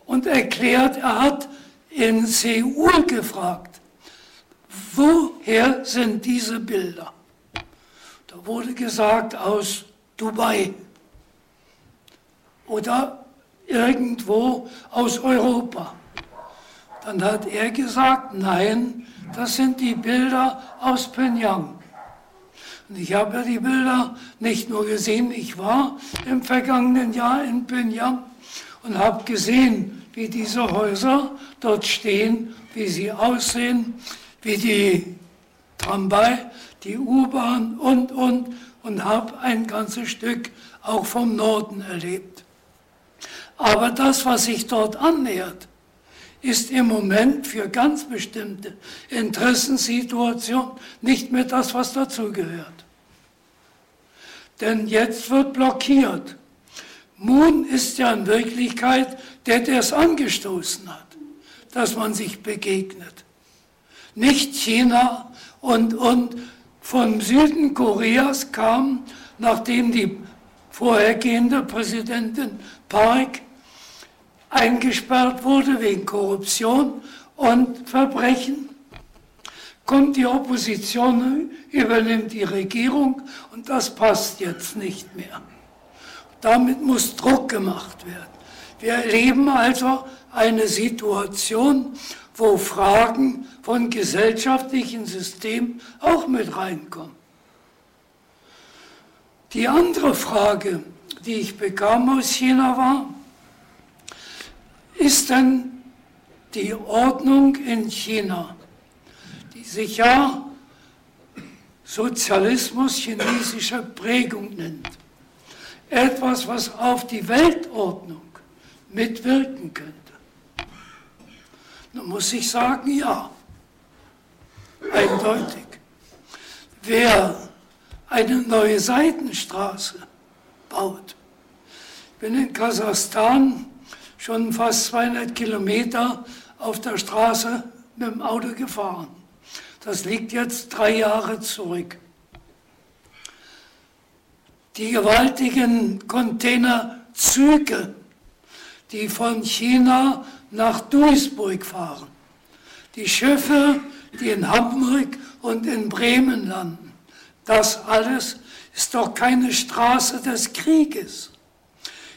und erklärt, er hat in Seoul gefragt, woher sind diese Bilder? Da wurde gesagt, aus Dubai oder irgendwo aus Europa. Dann hat er gesagt, nein, das sind die Bilder aus Pyongyang. Und ich habe ja die Bilder nicht nur gesehen, ich war im vergangenen Jahr in Pyongyang und habe gesehen, wie diese Häuser dort stehen, wie sie aussehen, wie die Tramway, die U-Bahn und, und, und habe ein ganzes Stück auch vom Norden erlebt. Aber das, was sich dort annähert, ist im Moment für ganz bestimmte Interessensituationen nicht mehr das, was dazugehört. Denn jetzt wird blockiert. Moon ist ja in Wirklichkeit der, der es angestoßen hat, dass man sich begegnet. Nicht China und, und vom Süden Koreas kam, nachdem die vorhergehende Präsidentin Park eingesperrt wurde wegen Korruption und Verbrechen, kommt die Opposition, übernimmt die Regierung und das passt jetzt nicht mehr. Damit muss Druck gemacht werden. Wir erleben also eine Situation, wo Fragen von gesellschaftlichen Systemen auch mit reinkommen. Die andere Frage, die ich bekam aus China, war, ist denn die Ordnung in China, die sich ja Sozialismus chinesischer Prägung nennt, etwas, was auf die Weltordnung mitwirken könnte? Nun muss ich sagen, ja, eindeutig. Wer eine neue Seidenstraße baut, ich bin in Kasachstan schon fast zweihundert Kilometer auf der Straße mit dem Auto gefahren. Das liegt jetzt drei Jahre zurück. Die gewaltigen Containerzüge, die von China nach Duisburg fahren, die Schiffe, die in Hamburg und in Bremen landen, das alles ist doch keine Straße des Krieges.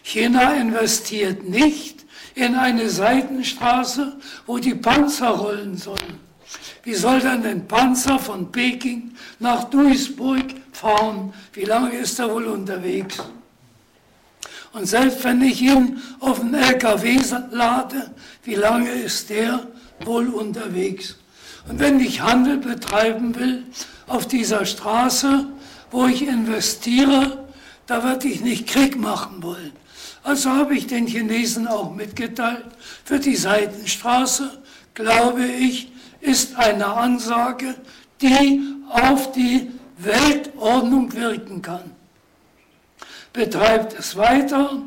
China investiert nicht in eine Seidenstraße, wo die Panzer rollen sollen. Wie soll denn ein Panzer von Peking nach Duisburg fahren? Wie lange ist er wohl unterwegs? Und selbst wenn ich ihn auf den L K W lade, wie lange ist der wohl unterwegs? Und wenn ich Handel betreiben will auf dieser Straße, wo ich investiere, da werde ich nicht Krieg machen wollen. Also habe ich den Chinesen auch mitgeteilt, für die Seidenstraße, glaube ich, ist eine Ansage, die auf die Weltordnung wirken kann. Betreibt es weiter.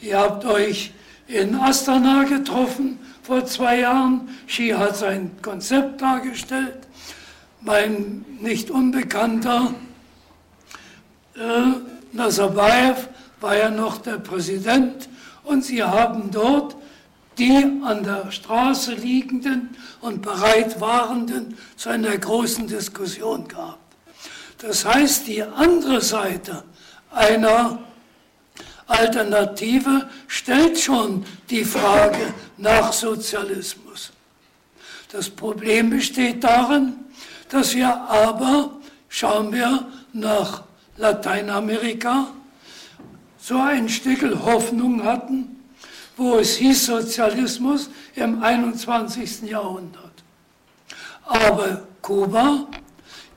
Ihr habt euch in Astana getroffen vor zwei Jahren. Xi hat sein Konzept dargestellt. Mein nicht unbekannter äh, Nazarbayev war ja noch der Präsident und sie haben dort die an der Straße liegenden und bereit warenden zu einer großen Diskussion gehabt. Das heißt, die andere Seite einer Alternative stellt schon die Frage nach Sozialismus. Das Problem besteht darin, dass wir aber, schauen wir nach Lateinamerika, so ein Stückel Hoffnung hatten, wo es hieß Sozialismus im einundzwanzigsten Jahrhundert. Aber Kuba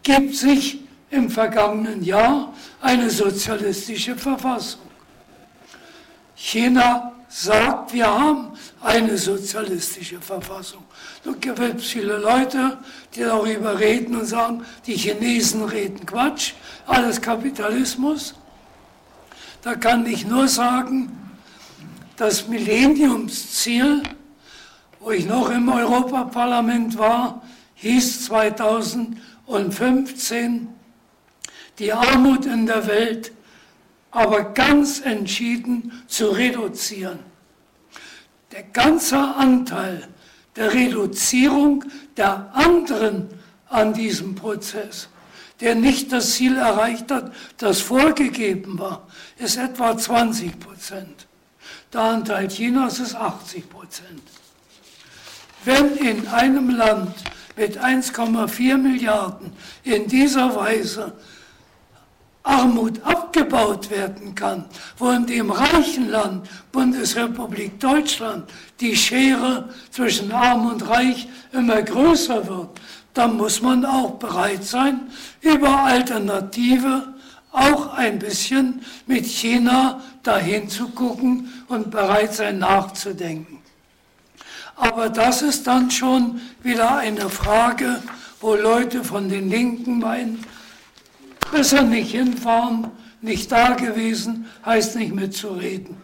gibt sich im vergangenen Jahr eine sozialistische Verfassung. China sagt, wir haben eine sozialistische Verfassung. Nun gibt es viele Leute, die darüber reden und sagen, die Chinesen reden Quatsch, alles Kapitalismus. Da kann ich nur sagen, das Millenniumsziel, wo ich noch im Europaparlament war, hieß zweitausendfünfzehn, die Armut in der Welt aber ganz entschieden zu reduzieren. Der ganze Anteil der Reduzierung der anderen an diesem Prozess, der nicht das Ziel erreicht hat, das vorgegeben war, ist etwa zwanzig Prozent. Der Anteil Chinas ist achtzig Prozent. Wenn in einem Land mit eins Komma vier Milliarden in dieser Weise Armut abgebaut werden kann, wo in dem reichen Land, Bundesrepublik Deutschland, die Schere zwischen Arm und Reich immer größer wird, dann muss man auch bereit sein, über Alternative auch ein bisschen mit China dahin zu gucken und bereit sein nachzudenken. Aber das ist dann schon wieder eine Frage, wo Leute von den Linken meinen, besser nicht hinfahren, nicht da gewesen, heißt nicht mitzureden.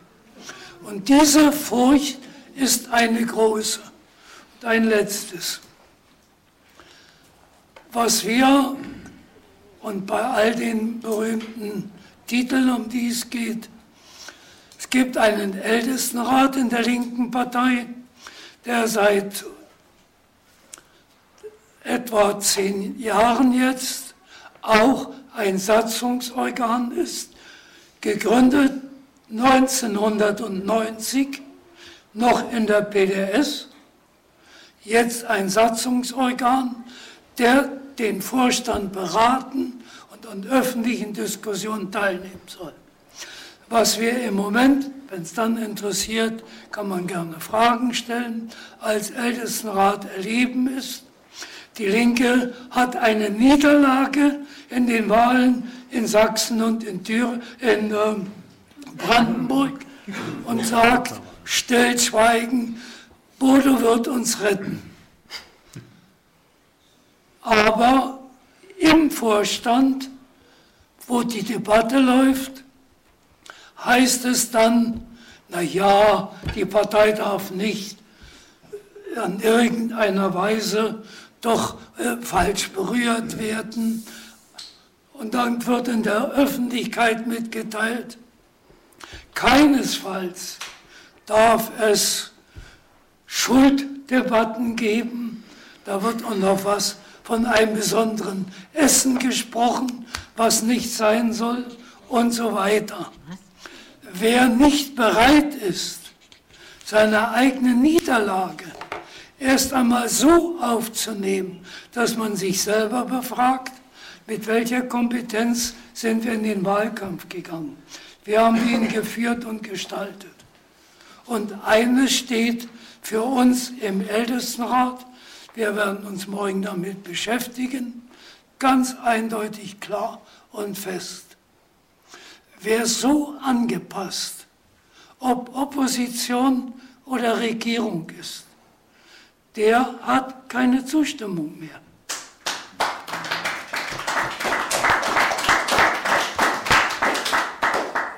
Und diese Furcht ist eine große. Und ein letztes. Was wir, und bei all den berühmten Titeln, um die es geht, es gibt einen Ältestenrat in der linken Partei, der seit etwa zehn Jahren jetzt auch ein Satzungsorgan ist, gegründet neunzehnhundertneunzig, noch in der P D S, jetzt ein Satzungsorgan, der den Vorstand beraten und an öffentlichen Diskussionen teilnehmen soll. Was wir im Moment, wenn es dann interessiert, kann man gerne Fragen stellen, als Ältestenrat erleben ist. Die Linke hat eine Niederlage in den Wahlen in Sachsen und in, Thür- in ähm, Brandenburg und sagt, stillschweigen, Bodo wird uns retten. Aber im Vorstand, wo die Debatte läuft, heißt es dann, na ja, die Partei darf nicht in irgendeiner Weise doch äh, falsch berührt werden. Und dann wird in der Öffentlichkeit mitgeteilt, keinesfalls darf es Schulddebatten geben. Da wird auch noch was von einem besonderen Essen gesprochen, was nicht sein soll und so weiter. Wer nicht bereit ist, seine eigene Niederlage erst einmal so aufzunehmen, dass man sich selber befragt, mit welcher Kompetenz sind wir in den Wahlkampf gegangen. Wir haben ihn geführt und gestaltet. Und eines steht für uns im Ältestenrat, wir werden uns morgen damit beschäftigen, ganz eindeutig klar und fest. Wer so angepasst, ob Opposition oder Regierung ist, der hat keine Zustimmung mehr.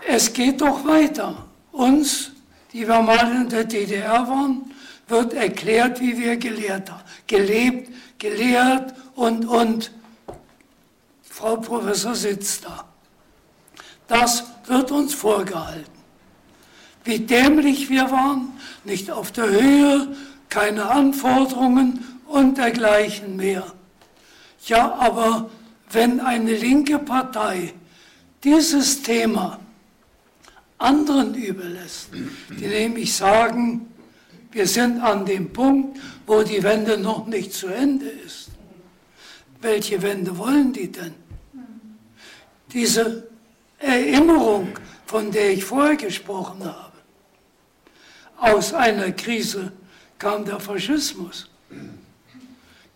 Es geht doch weiter. Uns, die wir mal in der D D R waren, wird erklärt, wie wir gelehrt haben. Gelebt, gelehrt und, und. Frau Professor sitzt da. Das wird uns vorgehalten. Wie dämlich wir waren, nicht auf der Höhe, keine Anforderungen und dergleichen mehr. Ja, aber wenn eine linke Partei dieses Thema anderen überlässt, die nämlich sagen, wir sind an dem Punkt, wo die Wende noch nicht zu Ende ist. Welche Wende wollen die denn? Diese Erinnerung, von der ich vorher gesprochen habe. Aus einer Krise kam der Faschismus.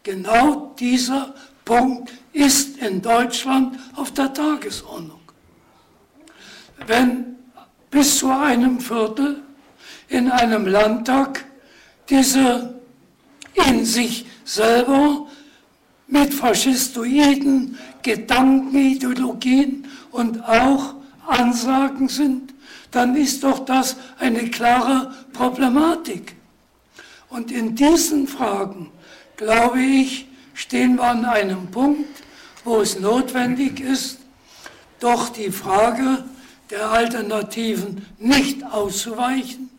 Genau dieser Punkt ist in Deutschland auf der Tagesordnung. Wenn bis zu einem Viertel in einem Landtag diese in sich selber mit faschistoiden Gedanken, Ideologien und auch Ansagen sind, dann ist doch das eine klare Problematik. Und in diesen Fragen, glaube ich, stehen wir an einem Punkt, wo es notwendig ist, doch die Frage der Alternativen nicht auszuweichen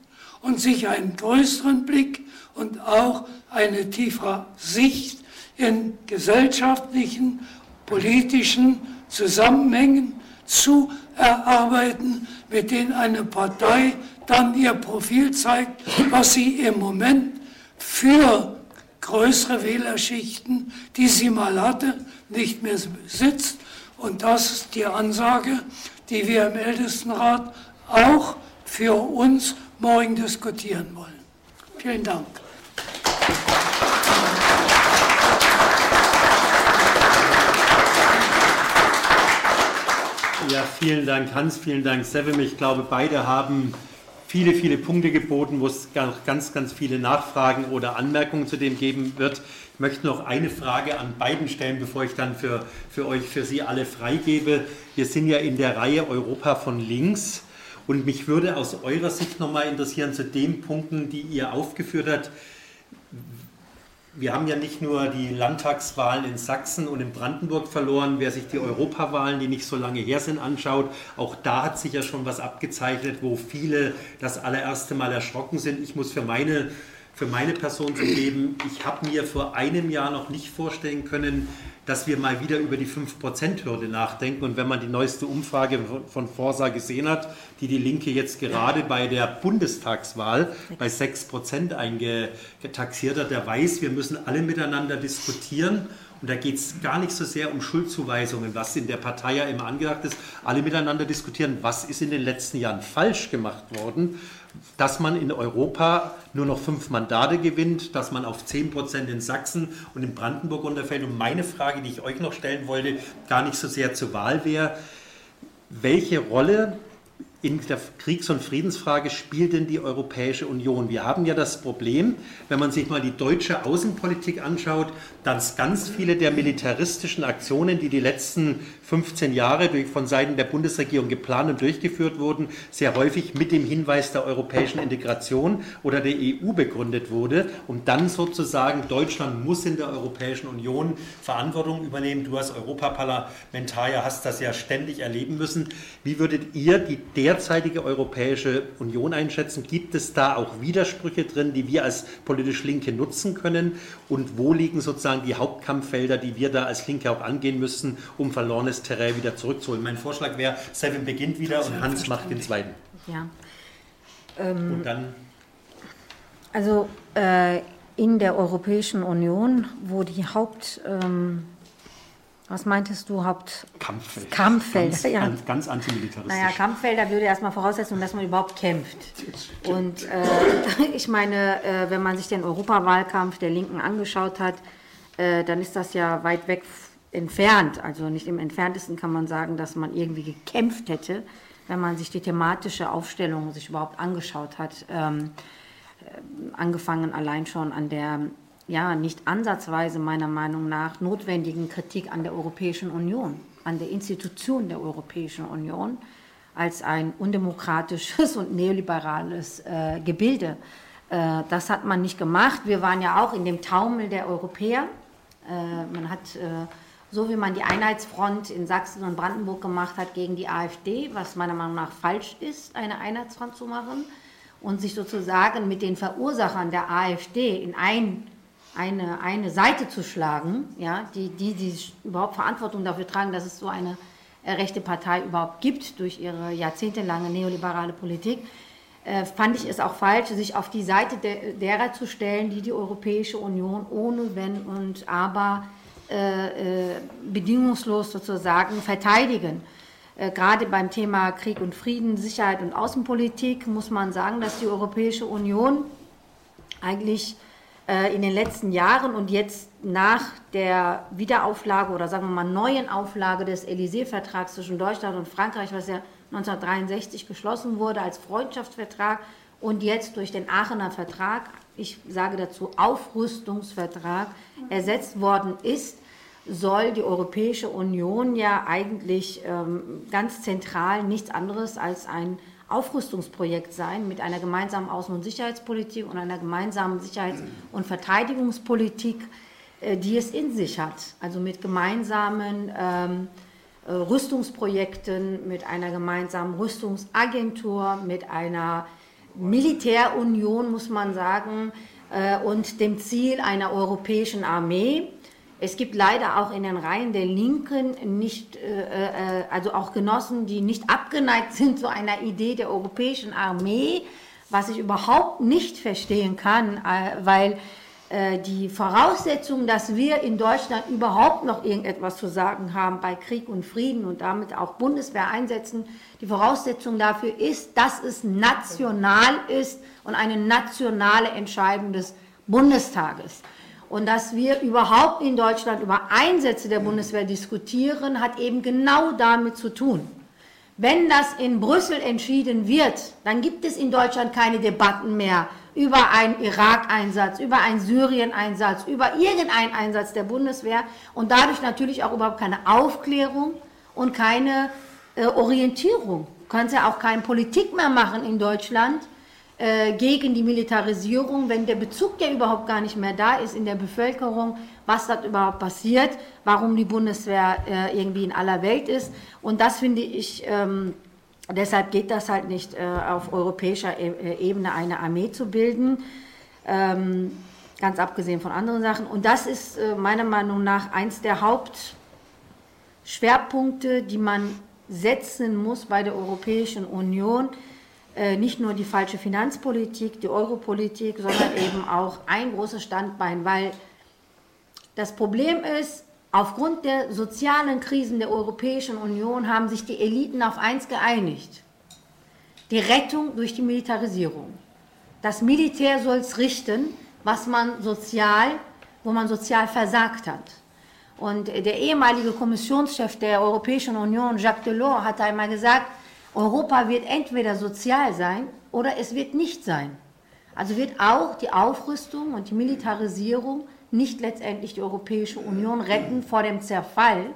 und sich einen größeren Blick und auch eine tiefere Sicht in gesellschaftlichen, politischen Zusammenhängen zu erarbeiten, mit denen eine Partei dann ihr Profil zeigt, was sie im Moment für größere Wählerschichten, die sie mal hatte, nicht mehr besitzt. Und das ist die Ansage, die wir im Ältestenrat auch für uns morgen diskutieren wollen. Vielen Dank. Ja, vielen Dank, Hans, vielen Dank, Sevim. Ich glaube, beide haben viele, viele Punkte geboten, wo es ganz, ganz viele Nachfragen oder Anmerkungen zu dem geben wird. Ich möchte noch eine Frage an beiden stellen, bevor ich dann für, für euch, für Sie alle freigebe. Wir sind ja in der Reihe Europa von links und mich würde aus eurer Sicht nochmal interessieren zu den Punkten, die ihr aufgeführt habt. Wir haben ja nicht nur die Landtagswahlen in Sachsen und in Brandenburg verloren. Wer sich die Europawahlen, die nicht so lange her sind, anschaut, auch da hat sich ja schon was abgezeichnet, wo viele das allererste Mal erschrocken sind. Ich muss für meine, für meine Person zugeben, ich habe mir vor einem Jahr noch nicht vorstellen können, dass wir mal wieder über die fünf Prozent Hürde nachdenken. Und wenn man die neueste Umfrage von Forsa gesehen hat, die die Linke jetzt gerade bei der Bundestagswahl bei sechs Prozent eingetaxiert hat, der weiß, wir müssen alle miteinander diskutieren. Und da geht es gar nicht so sehr um Schuldzuweisungen, was in der Partei ja immer angedacht ist. Alle miteinander diskutieren, was ist in den letzten Jahren falsch gemacht worden, dass man in Europa nur noch fünf Mandate gewinnt, dass man auf zehn Prozent in Sachsen und in Brandenburg runterfällt. Und meine Frage, die ich euch noch stellen wollte, gar nicht so sehr zur Wahl wäre, welche Rolle in der Kriegs- und Friedensfrage spielt denn die Europäische Union? Wir haben ja das Problem, wenn man sich mal die deutsche Außenpolitik anschaut, dass ganz viele der militaristischen Aktionen, die die letzten fünfzehn Jahre durch, von Seiten der Bundesregierung geplant und durchgeführt wurden, sehr häufig mit dem Hinweis der europäischen Integration oder der E U begründet wurde, um dann sozusagen Deutschland muss in der Europäischen Union Verantwortung übernehmen. Du als Europaparlamentarier hast das ja ständig erleben müssen. Wie würdet ihr die der derzeitige Europäische Union einschätzen? Gibt es da auch Widersprüche drin, die wir als politisch Linke nutzen können? Und wo liegen sozusagen die Hauptkampffelder, die wir da als Linke auch angehen müssen, um verlorenes Terrain wieder zurückzuholen? Mein Vorschlag wäre, Sevim beginnt wieder und Hans macht den zweiten. Ja. Ähm, und dann? Also äh, in der Europäischen Union, wo die Haupt... Ähm, Was meintest du, Haupt... Kampffelder. Kampffelder, ganz, ja. Ganz, ganz antimilitaristisch. Naja, Kampffelder würde erstmal voraussetzen, dass man überhaupt kämpft. Und äh, ich meine, äh, wenn man sich den Europawahlkampf der Linken angeschaut hat, äh, dann ist das ja weit weg entfernt. Also nicht im Entferntesten kann man sagen, dass man irgendwie gekämpft hätte, wenn man sich die thematische Aufstellung sich überhaupt angeschaut hat. Ähm, äh, angefangen allein schon an der... ja, nicht ansatzweise meiner Meinung nach notwendigen Kritik an der Europäischen Union, an der Institution der Europäischen Union als ein undemokratisches und neoliberales äh, Gebilde. Äh, das hat man nicht gemacht. Wir waren ja auch in dem Taumel der Europäer. Äh, man hat, äh, so wie man die Einheitsfront in Sachsen und Brandenburg gemacht hat gegen die AfD, was meiner Meinung nach falsch ist, eine Einheitsfront zu machen und sich sozusagen mit den Verursachern der AfD in ein Eine, eine Seite zu schlagen, ja, die, die, die überhaupt Verantwortung dafür tragen, dass es so eine rechte Partei überhaupt gibt durch ihre jahrzehntelange neoliberale Politik, äh, fand ich es auch falsch, sich auf die Seite de, derer zu stellen, die die Europäische Union ohne Wenn und Aber äh, äh, bedingungslos sozusagen verteidigen. Äh, gerade beim Thema Krieg und Frieden, Sicherheit und Außenpolitik muss man sagen, dass die Europäische Union eigentlich in den letzten Jahren und jetzt nach der Wiederauflage oder sagen wir mal neuen Auflage des Élysée-Vertrags zwischen Deutschland und Frankreich, was ja neunzehnhundertdreiundsechzig geschlossen wurde als Freundschaftsvertrag und jetzt durch den Aachener Vertrag, ich sage dazu Aufrüstungsvertrag, ersetzt worden ist, soll die Europäische Union ja eigentlich ähm, ganz zentral nichts anderes als ein Aufrüstungsprojekt sein mit einer gemeinsamen Außen- und Sicherheitspolitik und einer gemeinsamen Sicherheits- und Verteidigungspolitik, die es in sich hat. Also mit gemeinsamen ähm, Rüstungsprojekten, mit einer gemeinsamen Rüstungsagentur, mit einer Militärunion, muss man sagen, und dem Ziel einer europäischen Armee. Es gibt leider auch in den Reihen der Linken nicht, also auch Genossen, die nicht abgeneigt sind zu einer Idee der europäischen Armee, was ich überhaupt nicht verstehen kann, weil die Voraussetzung, dass wir in Deutschland überhaupt noch irgendetwas zu sagen haben bei Krieg und Frieden und damit auch Bundeswehr einsetzen, die Voraussetzung dafür ist, dass es national ist und eine nationale Entscheidung des Bundestages. Und dass wir überhaupt in Deutschland über Einsätze der Bundeswehr diskutieren, hat eben genau damit zu tun. Wenn das in Brüssel entschieden wird, dann gibt es in Deutschland keine Debatten mehr über einen Irak-Einsatz, über einen Syrien-Einsatz, über irgendeinen Einsatz der Bundeswehr und dadurch natürlich auch überhaupt keine Aufklärung und keine äh, Orientierung. Du kannst ja auch keine Politik mehr machen in Deutschland äh, gegen die Militarisierung, wenn der Bezug ja überhaupt gar nicht mehr da ist in der Bevölkerung, was da überhaupt passiert, warum die Bundeswehr äh, irgendwie in aller Welt ist. Und das finde ich, ähm, deshalb geht das halt nicht, äh, auf europäischer e- Ebene eine Armee zu bilden, ähm, ganz abgesehen von anderen Sachen. Und das ist äh, meiner Meinung nach eins der Hauptschwerpunkte, die man setzen muss bei der Europäischen Union. Äh, nicht nur die falsche Finanzpolitik, die Europolitik, sondern eben auch ein großes Standbein, weil das Problem ist, aufgrund der sozialen Krisen der Europäischen Union haben sich die Eliten auf eins geeinigt. Die Rettung durch die Militarisierung. Das Militär soll es richten, was man sozial, wo man sozial versagt hat. Und der ehemalige Kommissionschef der Europäischen Union, Jacques Delors, hat einmal gesagt, Europa wird entweder sozial sein oder es wird nicht sein. Also wird auch die Aufrüstung und die Militarisierung nicht letztendlich die Europäische Union retten vor dem Zerfall,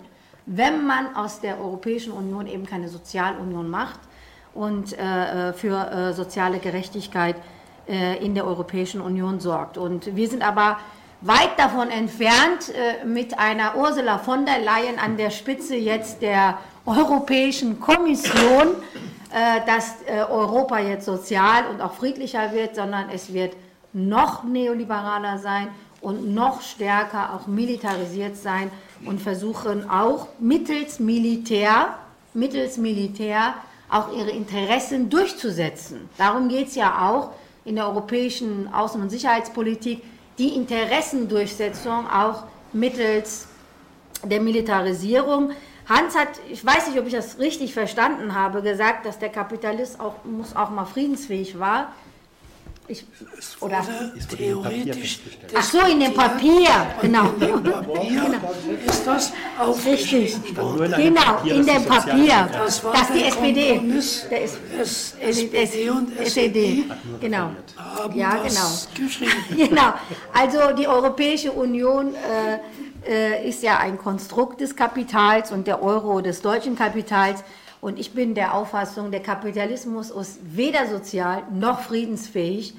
wenn man aus der Europäischen Union eben keine Sozialunion macht und äh, für äh, soziale Gerechtigkeit äh, in der Europäischen Union sorgt. Und wir sind aber weit davon entfernt, äh, mit einer Ursula von der Leyen an der Spitze jetzt der Europäischen Kommission, äh, dass äh, Europa jetzt sozial und auch friedlicher wird, sondern es wird noch neoliberaler sein und noch stärker auch militarisiert sein und versuchen auch mittels Militär, mittels Militär auch ihre Interessen durchzusetzen. Darum geht es ja auch in der europäischen Außen- und Sicherheitspolitik, die Interessendurchsetzung auch mittels der Militarisierung. Hans hat, ich weiß nicht, ob ich das richtig verstanden habe, gesagt, dass der Kapitalist auch, muss auch mal friedensfähig war. Ich, oder theoretisch. Ach so, in dem Papier, genau. Ist das auch richtig? Genau, in dem Papier. Das war die S P D. S P D und S E D. Genau. Ja, genau. Genau. Also die Europäische Union äh, äh, ist ja ein Konstrukt des Kapitals und der Euro des deutschen Kapitals. Und ich bin der Auffassung, der Kapitalismus ist weder sozial noch friedensfähig.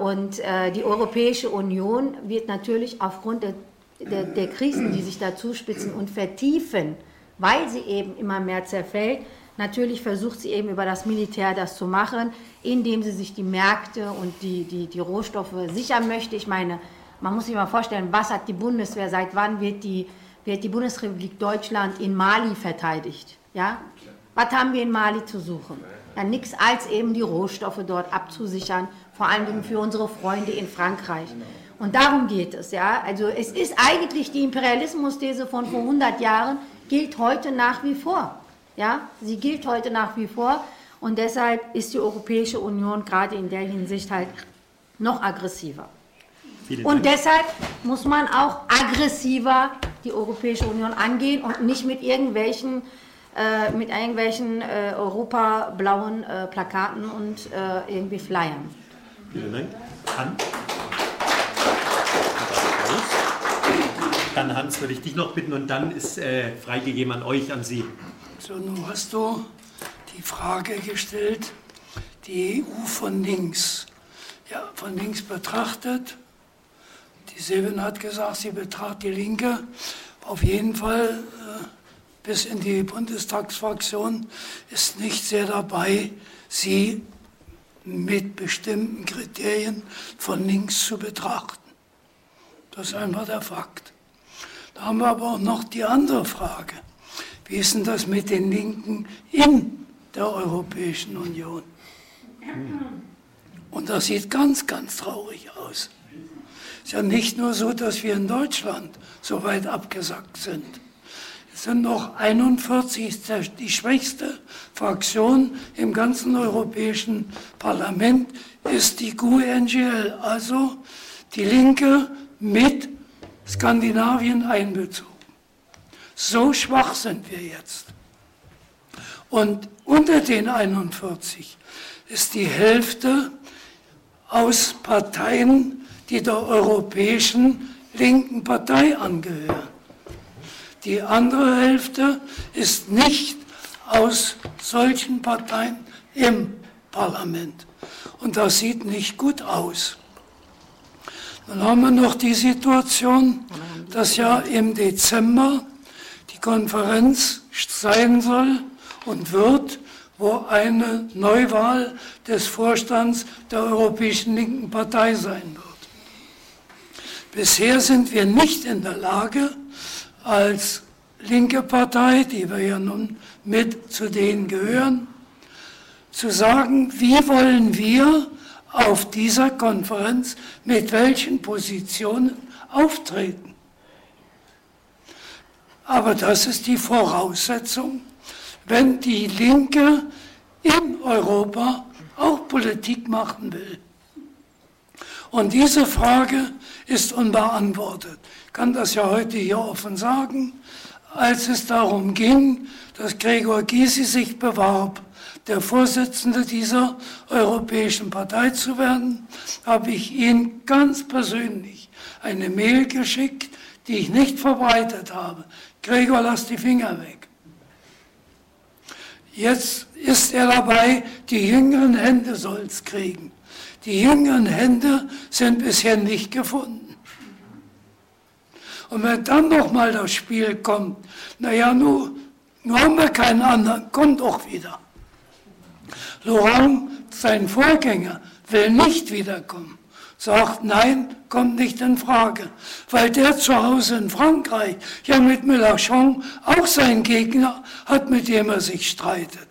Und die Europäische Union wird natürlich aufgrund der, der, der Krisen, die sich da zuspitzen und vertiefen, weil sie eben immer mehr zerfällt, natürlich versucht sie eben über das Militär das zu machen, indem sie sich die Märkte und die, die, die Rohstoffe sichern möchte. Ich meine, man muss sich mal vorstellen, was hat die Bundeswehr, seit wann wird die, wird die Bundesrepublik Deutschland in Mali verteidigt? Ja? Was haben wir in Mali zu suchen? Ja, nichts als eben die Rohstoffe dort abzusichern, vor allen Dingen für unsere Freunde in Frankreich. Und darum geht es. Ja? Also es ist eigentlich die Imperialismus-These von vor hundert Jahren, gilt heute nach wie vor. Ja? Sie gilt heute nach wie vor und deshalb ist die Europäische Union gerade in der Hinsicht halt noch aggressiver. Und deshalb muss man auch aggressiver die Europäische Union angehen und nicht mit irgendwelchen mit irgendwelchen äh, europablauen äh, Plakaten und äh, irgendwie Flyern. Vielen Dank. Hans. Dann, Hans, würde ich dich noch bitten und dann ist äh, freigegeben an euch, an Sie. So, nun hast du die Frage gestellt, die E U von links. Ja, von links betrachtet. Die Sevim hat gesagt, sie betrachtet die Linke. Auf jeden Fall... Äh, bis in die Bundestagsfraktion ist nicht sehr dabei, sie mit bestimmten Kriterien von links zu betrachten. Das ist einmal der Fakt. Da haben wir aber auch noch die andere Frage. Wie ist denn das mit den Linken in der Europäischen Union? Und das sieht ganz, ganz traurig aus. Es ist ja nicht nur so, dass wir in Deutschland so weit abgesackt sind. Es sind noch einundvierzig, die schwächste Fraktion im ganzen Europäischen Parlament ist die G U E N G L, also die Linke mit Skandinavien einbezogen. So schwach sind wir jetzt. Und unter den einundvierzig ist die Hälfte aus Parteien, die der Europäischen Linken Partei angehören. Die andere Hälfte ist nicht aus solchen Parteien im Parlament. Und das sieht nicht gut aus. Dann haben wir noch die Situation, dass ja im Dezember die Konferenz sein soll und wird, wo eine Neuwahl des Vorstands der Europäischen Linken Partei sein wird. Bisher sind wir nicht in der Lage, als linke Partei, die wir ja nun mit zu denen gehören, zu sagen, wie wollen wir auf dieser Konferenz mit welchen Positionen auftreten. Aber das ist die Voraussetzung, wenn die Linke in Europa auch Politik machen will. Und diese Frage ist unbeantwortet. Ich kann das ja heute hier offen sagen. Als es darum ging, dass Gregor Gysi sich bewarb, der Vorsitzende dieser Europäischen Partei zu werden, habe ich ihm ganz persönlich eine Mail geschickt, die ich nicht verbreitet habe. Gregor, lass die Finger weg. Jetzt ist er dabei, die jüngeren Hände soll's kriegen. Die jüngeren Hände sind bisher nicht gefunden. Und wenn dann noch mal das Spiel kommt, naja, nun, nun haben wir keinen anderen, kommt auch wieder. Laurent, sein Vorgänger, will nicht wiederkommen. Sagt, nein, kommt nicht in Frage. Weil der zu Hause in Frankreich ja mit Mélenchon auch seinen Gegner hat, mit dem er sich streitet.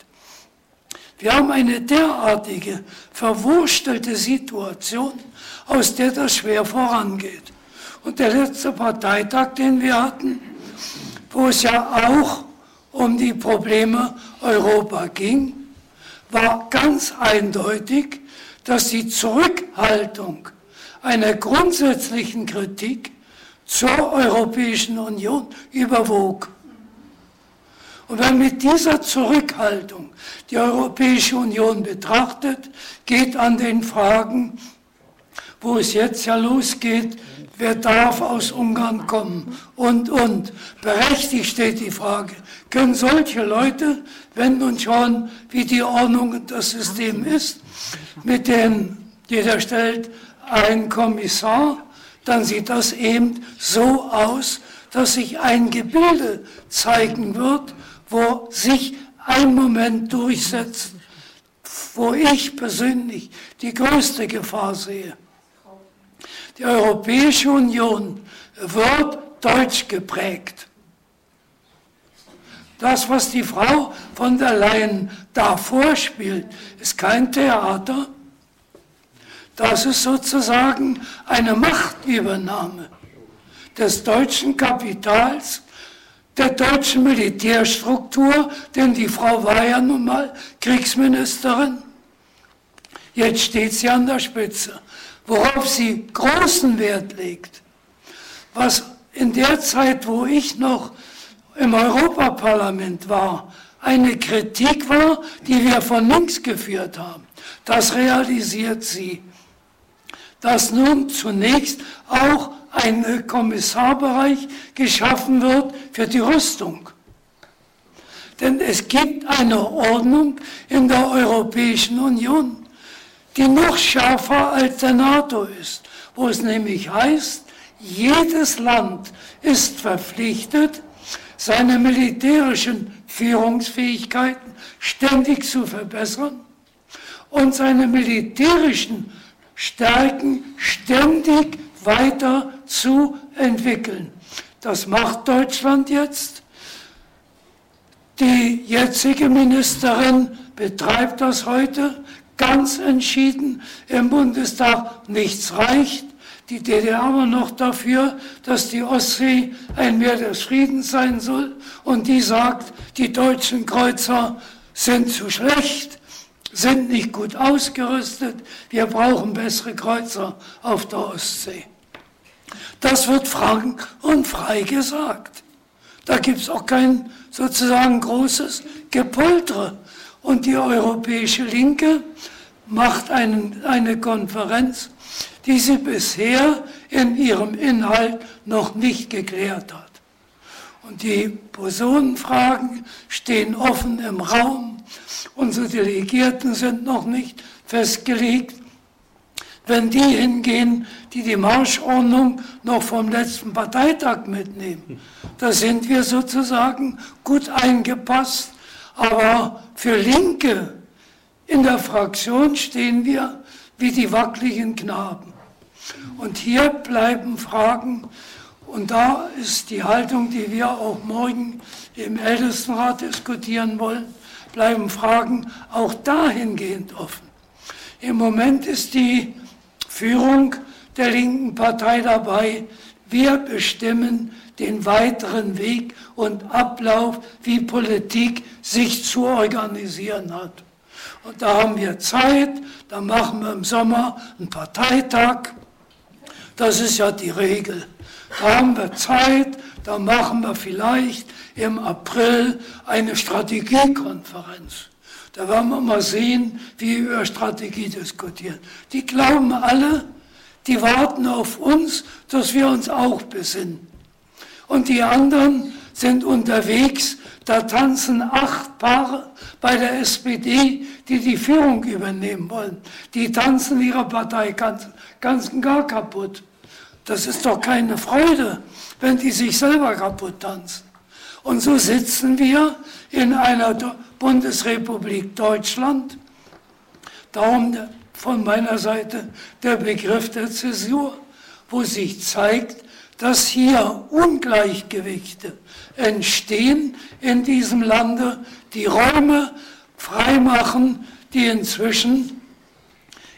Wir haben eine derartige, verwurstelte Situation, aus der das schwer vorangeht. Und der letzte Parteitag, den wir hatten, wo es ja auch um die Probleme Europa ging, war ganz eindeutig, dass die Zurückhaltung einer grundsätzlichen Kritik zur Europäischen Union überwog. Und wenn mit dieser Zurückhaltung die Europäische Union betrachtet, geht an den Fragen, wo es jetzt ja losgeht, wer darf aus Ungarn kommen und, und. Berechtigt steht die Frage, können solche Leute, wenn nun schon, wie die Ordnung und das System ist, mit denen jeder stellt einen Kommissar, dann sieht das eben so aus, dass sich ein Gebilde zeigen wird, wo sich ein Moment durchsetzt, wo ich persönlich die größte Gefahr sehe. Die Europäische Union wird deutsch geprägt. Das, was die Frau von der Leyen da vorspielt, ist kein Theater. Das ist sozusagen eine Machtübernahme des deutschen Kapitals, der deutschen Militärstruktur, denn die Frau war ja nun mal Kriegsministerin. Jetzt steht sie an der Spitze. Worauf sie großen Wert legt, was in der Zeit, wo ich noch im Europaparlament war, eine Kritik war, die wir von links geführt haben, das realisiert sie. Dass nun zunächst auch ein Kommissarbereich geschaffen wird für die Rüstung. Denn es gibt eine Ordnung in der Europäischen Union, die noch schärfer als der NATO ist, wo es nämlich heißt, jedes Land ist verpflichtet, seine militärischen Führungsfähigkeiten ständig zu verbessern und seine militärischen Stärken ständig weiter zu entwickeln. Das macht Deutschland jetzt. Die jetzige Ministerin betreibt das heute ganz entschieden. Im Bundestag nichts reicht. Die D D R war noch dafür, dass die Ostsee ein Meer des Friedens sein soll. Und die sagt, die deutschen Kreuzer sind zu schlecht, sind nicht gut ausgerüstet. Wir brauchen bessere Kreuzer auf der Ostsee. Das wird frank und frei gesagt. Da gibt es auch kein sozusagen großes Gepoltere. Und die Europäische Linke macht einen, eine Konferenz, die sie bisher in ihrem Inhalt noch nicht geklärt hat. Und die Personenfragen stehen offen im Raum. Unsere Delegierten sind noch nicht festgelegt. Wenn die hingehen, die die Marschordnung noch vom letzten Parteitag mitnehmen, da sind wir sozusagen gut eingepasst. Aber für Linke in der Fraktion stehen wir wie die wackeligen Knaben. Und hier bleiben Fragen. Und da ist die Haltung, die wir auch morgen im Ältestenrat diskutieren wollen, bleiben Fragen auch dahingehend offen. Im Moment ist die Führung der linken Partei dabei, wir bestimmen den weiteren Weg und Ablauf, wie Politik sich zu organisieren hat. Und da haben wir Zeit, da machen wir im Sommer einen Parteitag. Das ist ja die Regel. Da haben wir Zeit, da machen wir vielleicht im April eine Strategiekonferenz. Da werden wir mal sehen, wie wir über Strategie diskutieren. Die glauben alle, die warten auf uns, dass wir uns auch besinnen. Und die anderen sind unterwegs, da tanzen acht Paare bei der S P D, die die Führung übernehmen wollen. Die tanzen ihre Partei ganz, ganz und gar kaputt. Das ist doch keine Freude, wenn die sich selber kaputt tanzen. Und so sitzen wir in einer Bundesrepublik Deutschland. Darum von meiner Seite der Begriff der Zäsur, wo sich zeigt, dass hier Ungleichgewichte entstehen in diesem Lande, die Räume freimachen, die inzwischen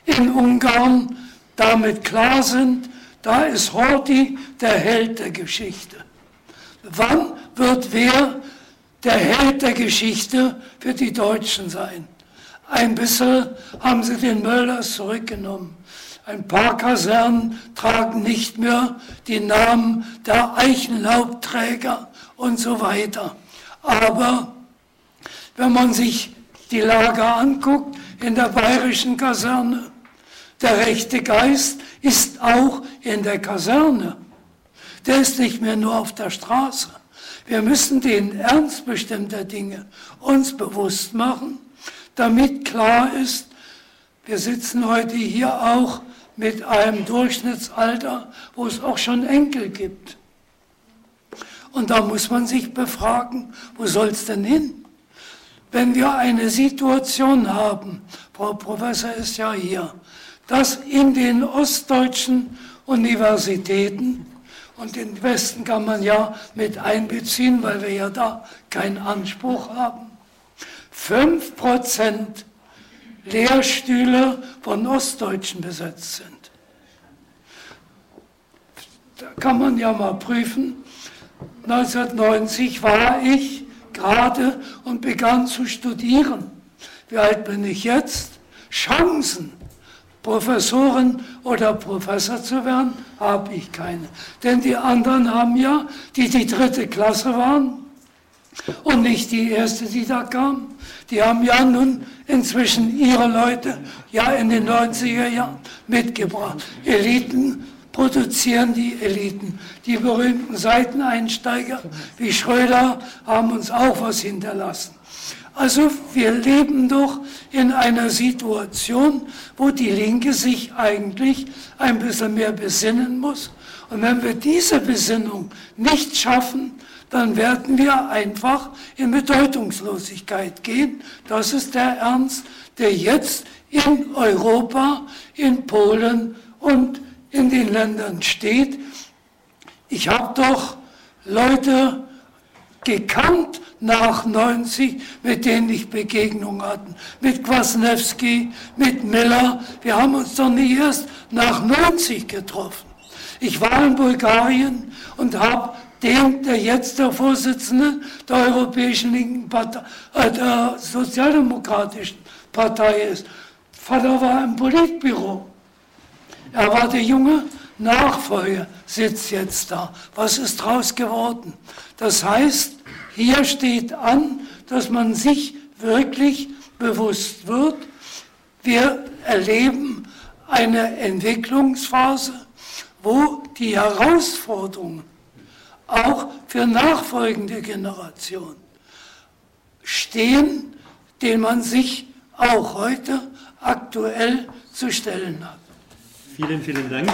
in Ungarn damit klar sind. Da ist Horthy der Held der Geschichte. Wann wird wer der Held der Geschichte für die Deutschen sein? Ein bisschen haben sie den Möllers zurückgenommen. Ein paar Kasernen tragen nicht mehr die Namen der Eichenlaubträger und so weiter. Aber wenn man sich die Lage anguckt in der bayerischen Kaserne, der rechte Geist ist auch in der Kaserne. Der ist nicht mehr nur auf der Straße. Wir müssen den Ernst bestimmter Dinge uns bewusst machen, damit klar ist, wir sitzen heute hier auch mit einem Durchschnittsalter, wo es auch schon Enkel gibt. Und da muss man sich befragen, wo soll es denn hin? Wenn wir eine Situation haben, Frau Professor ist ja hier, dass in den ostdeutschen Universitäten, und den Westen kann man ja mit einbeziehen, weil wir ja da keinen Anspruch haben, fünf Prozent Lehrstühle von Ostdeutschen besetzt sind. Da kann man ja mal prüfen. neunzehnhundertneunzig war ich gerade und begann zu studieren. Wie alt bin ich jetzt? Chancen, Professorin oder Professor zu werden, habe ich keine. Denn die anderen haben ja, die die dritte Klasse waren, und nicht die erste, die da kam. Die haben ja nun inzwischen ihre Leute ja in den neunziger Jahren mitgebracht. Eliten produzieren die Eliten. Die berühmten Seiteneinsteiger wie Schröder haben uns auch was hinterlassen. Also wir leben doch in einer Situation, wo die Linke sich eigentlich ein bisschen mehr besinnen muss Und wenn wir diese Besinnung nicht schaffen, dann werden wir einfach in Bedeutungslosigkeit gehen. Das ist der Ernst, der jetzt in Europa, in Polen und in den Ländern steht. Ich habe doch Leute gekannt nach neunzig, mit denen ich Begegnungen hatte, mit Kwasniewski, mit Miller. Wir haben uns doch nicht erst nach neunzig getroffen. Ich war in Bulgarien und habe dem, der jetzt der Vorsitzende der Europäischen Linken Partei, äh, der Sozialdemokratischen Partei ist, Vater war im Politbüro. Er war der junge Nachfolger, sitzt jetzt da. Was ist draus geworden? Das heißt, hier steht an, dass man sich wirklich bewusst wird, wir erleben eine Entwicklungsphase, wo die Herausforderungen auch für nachfolgende Generationen stehen, denen man sich auch heute aktuell zu stellen hat. Vielen, vielen Dank.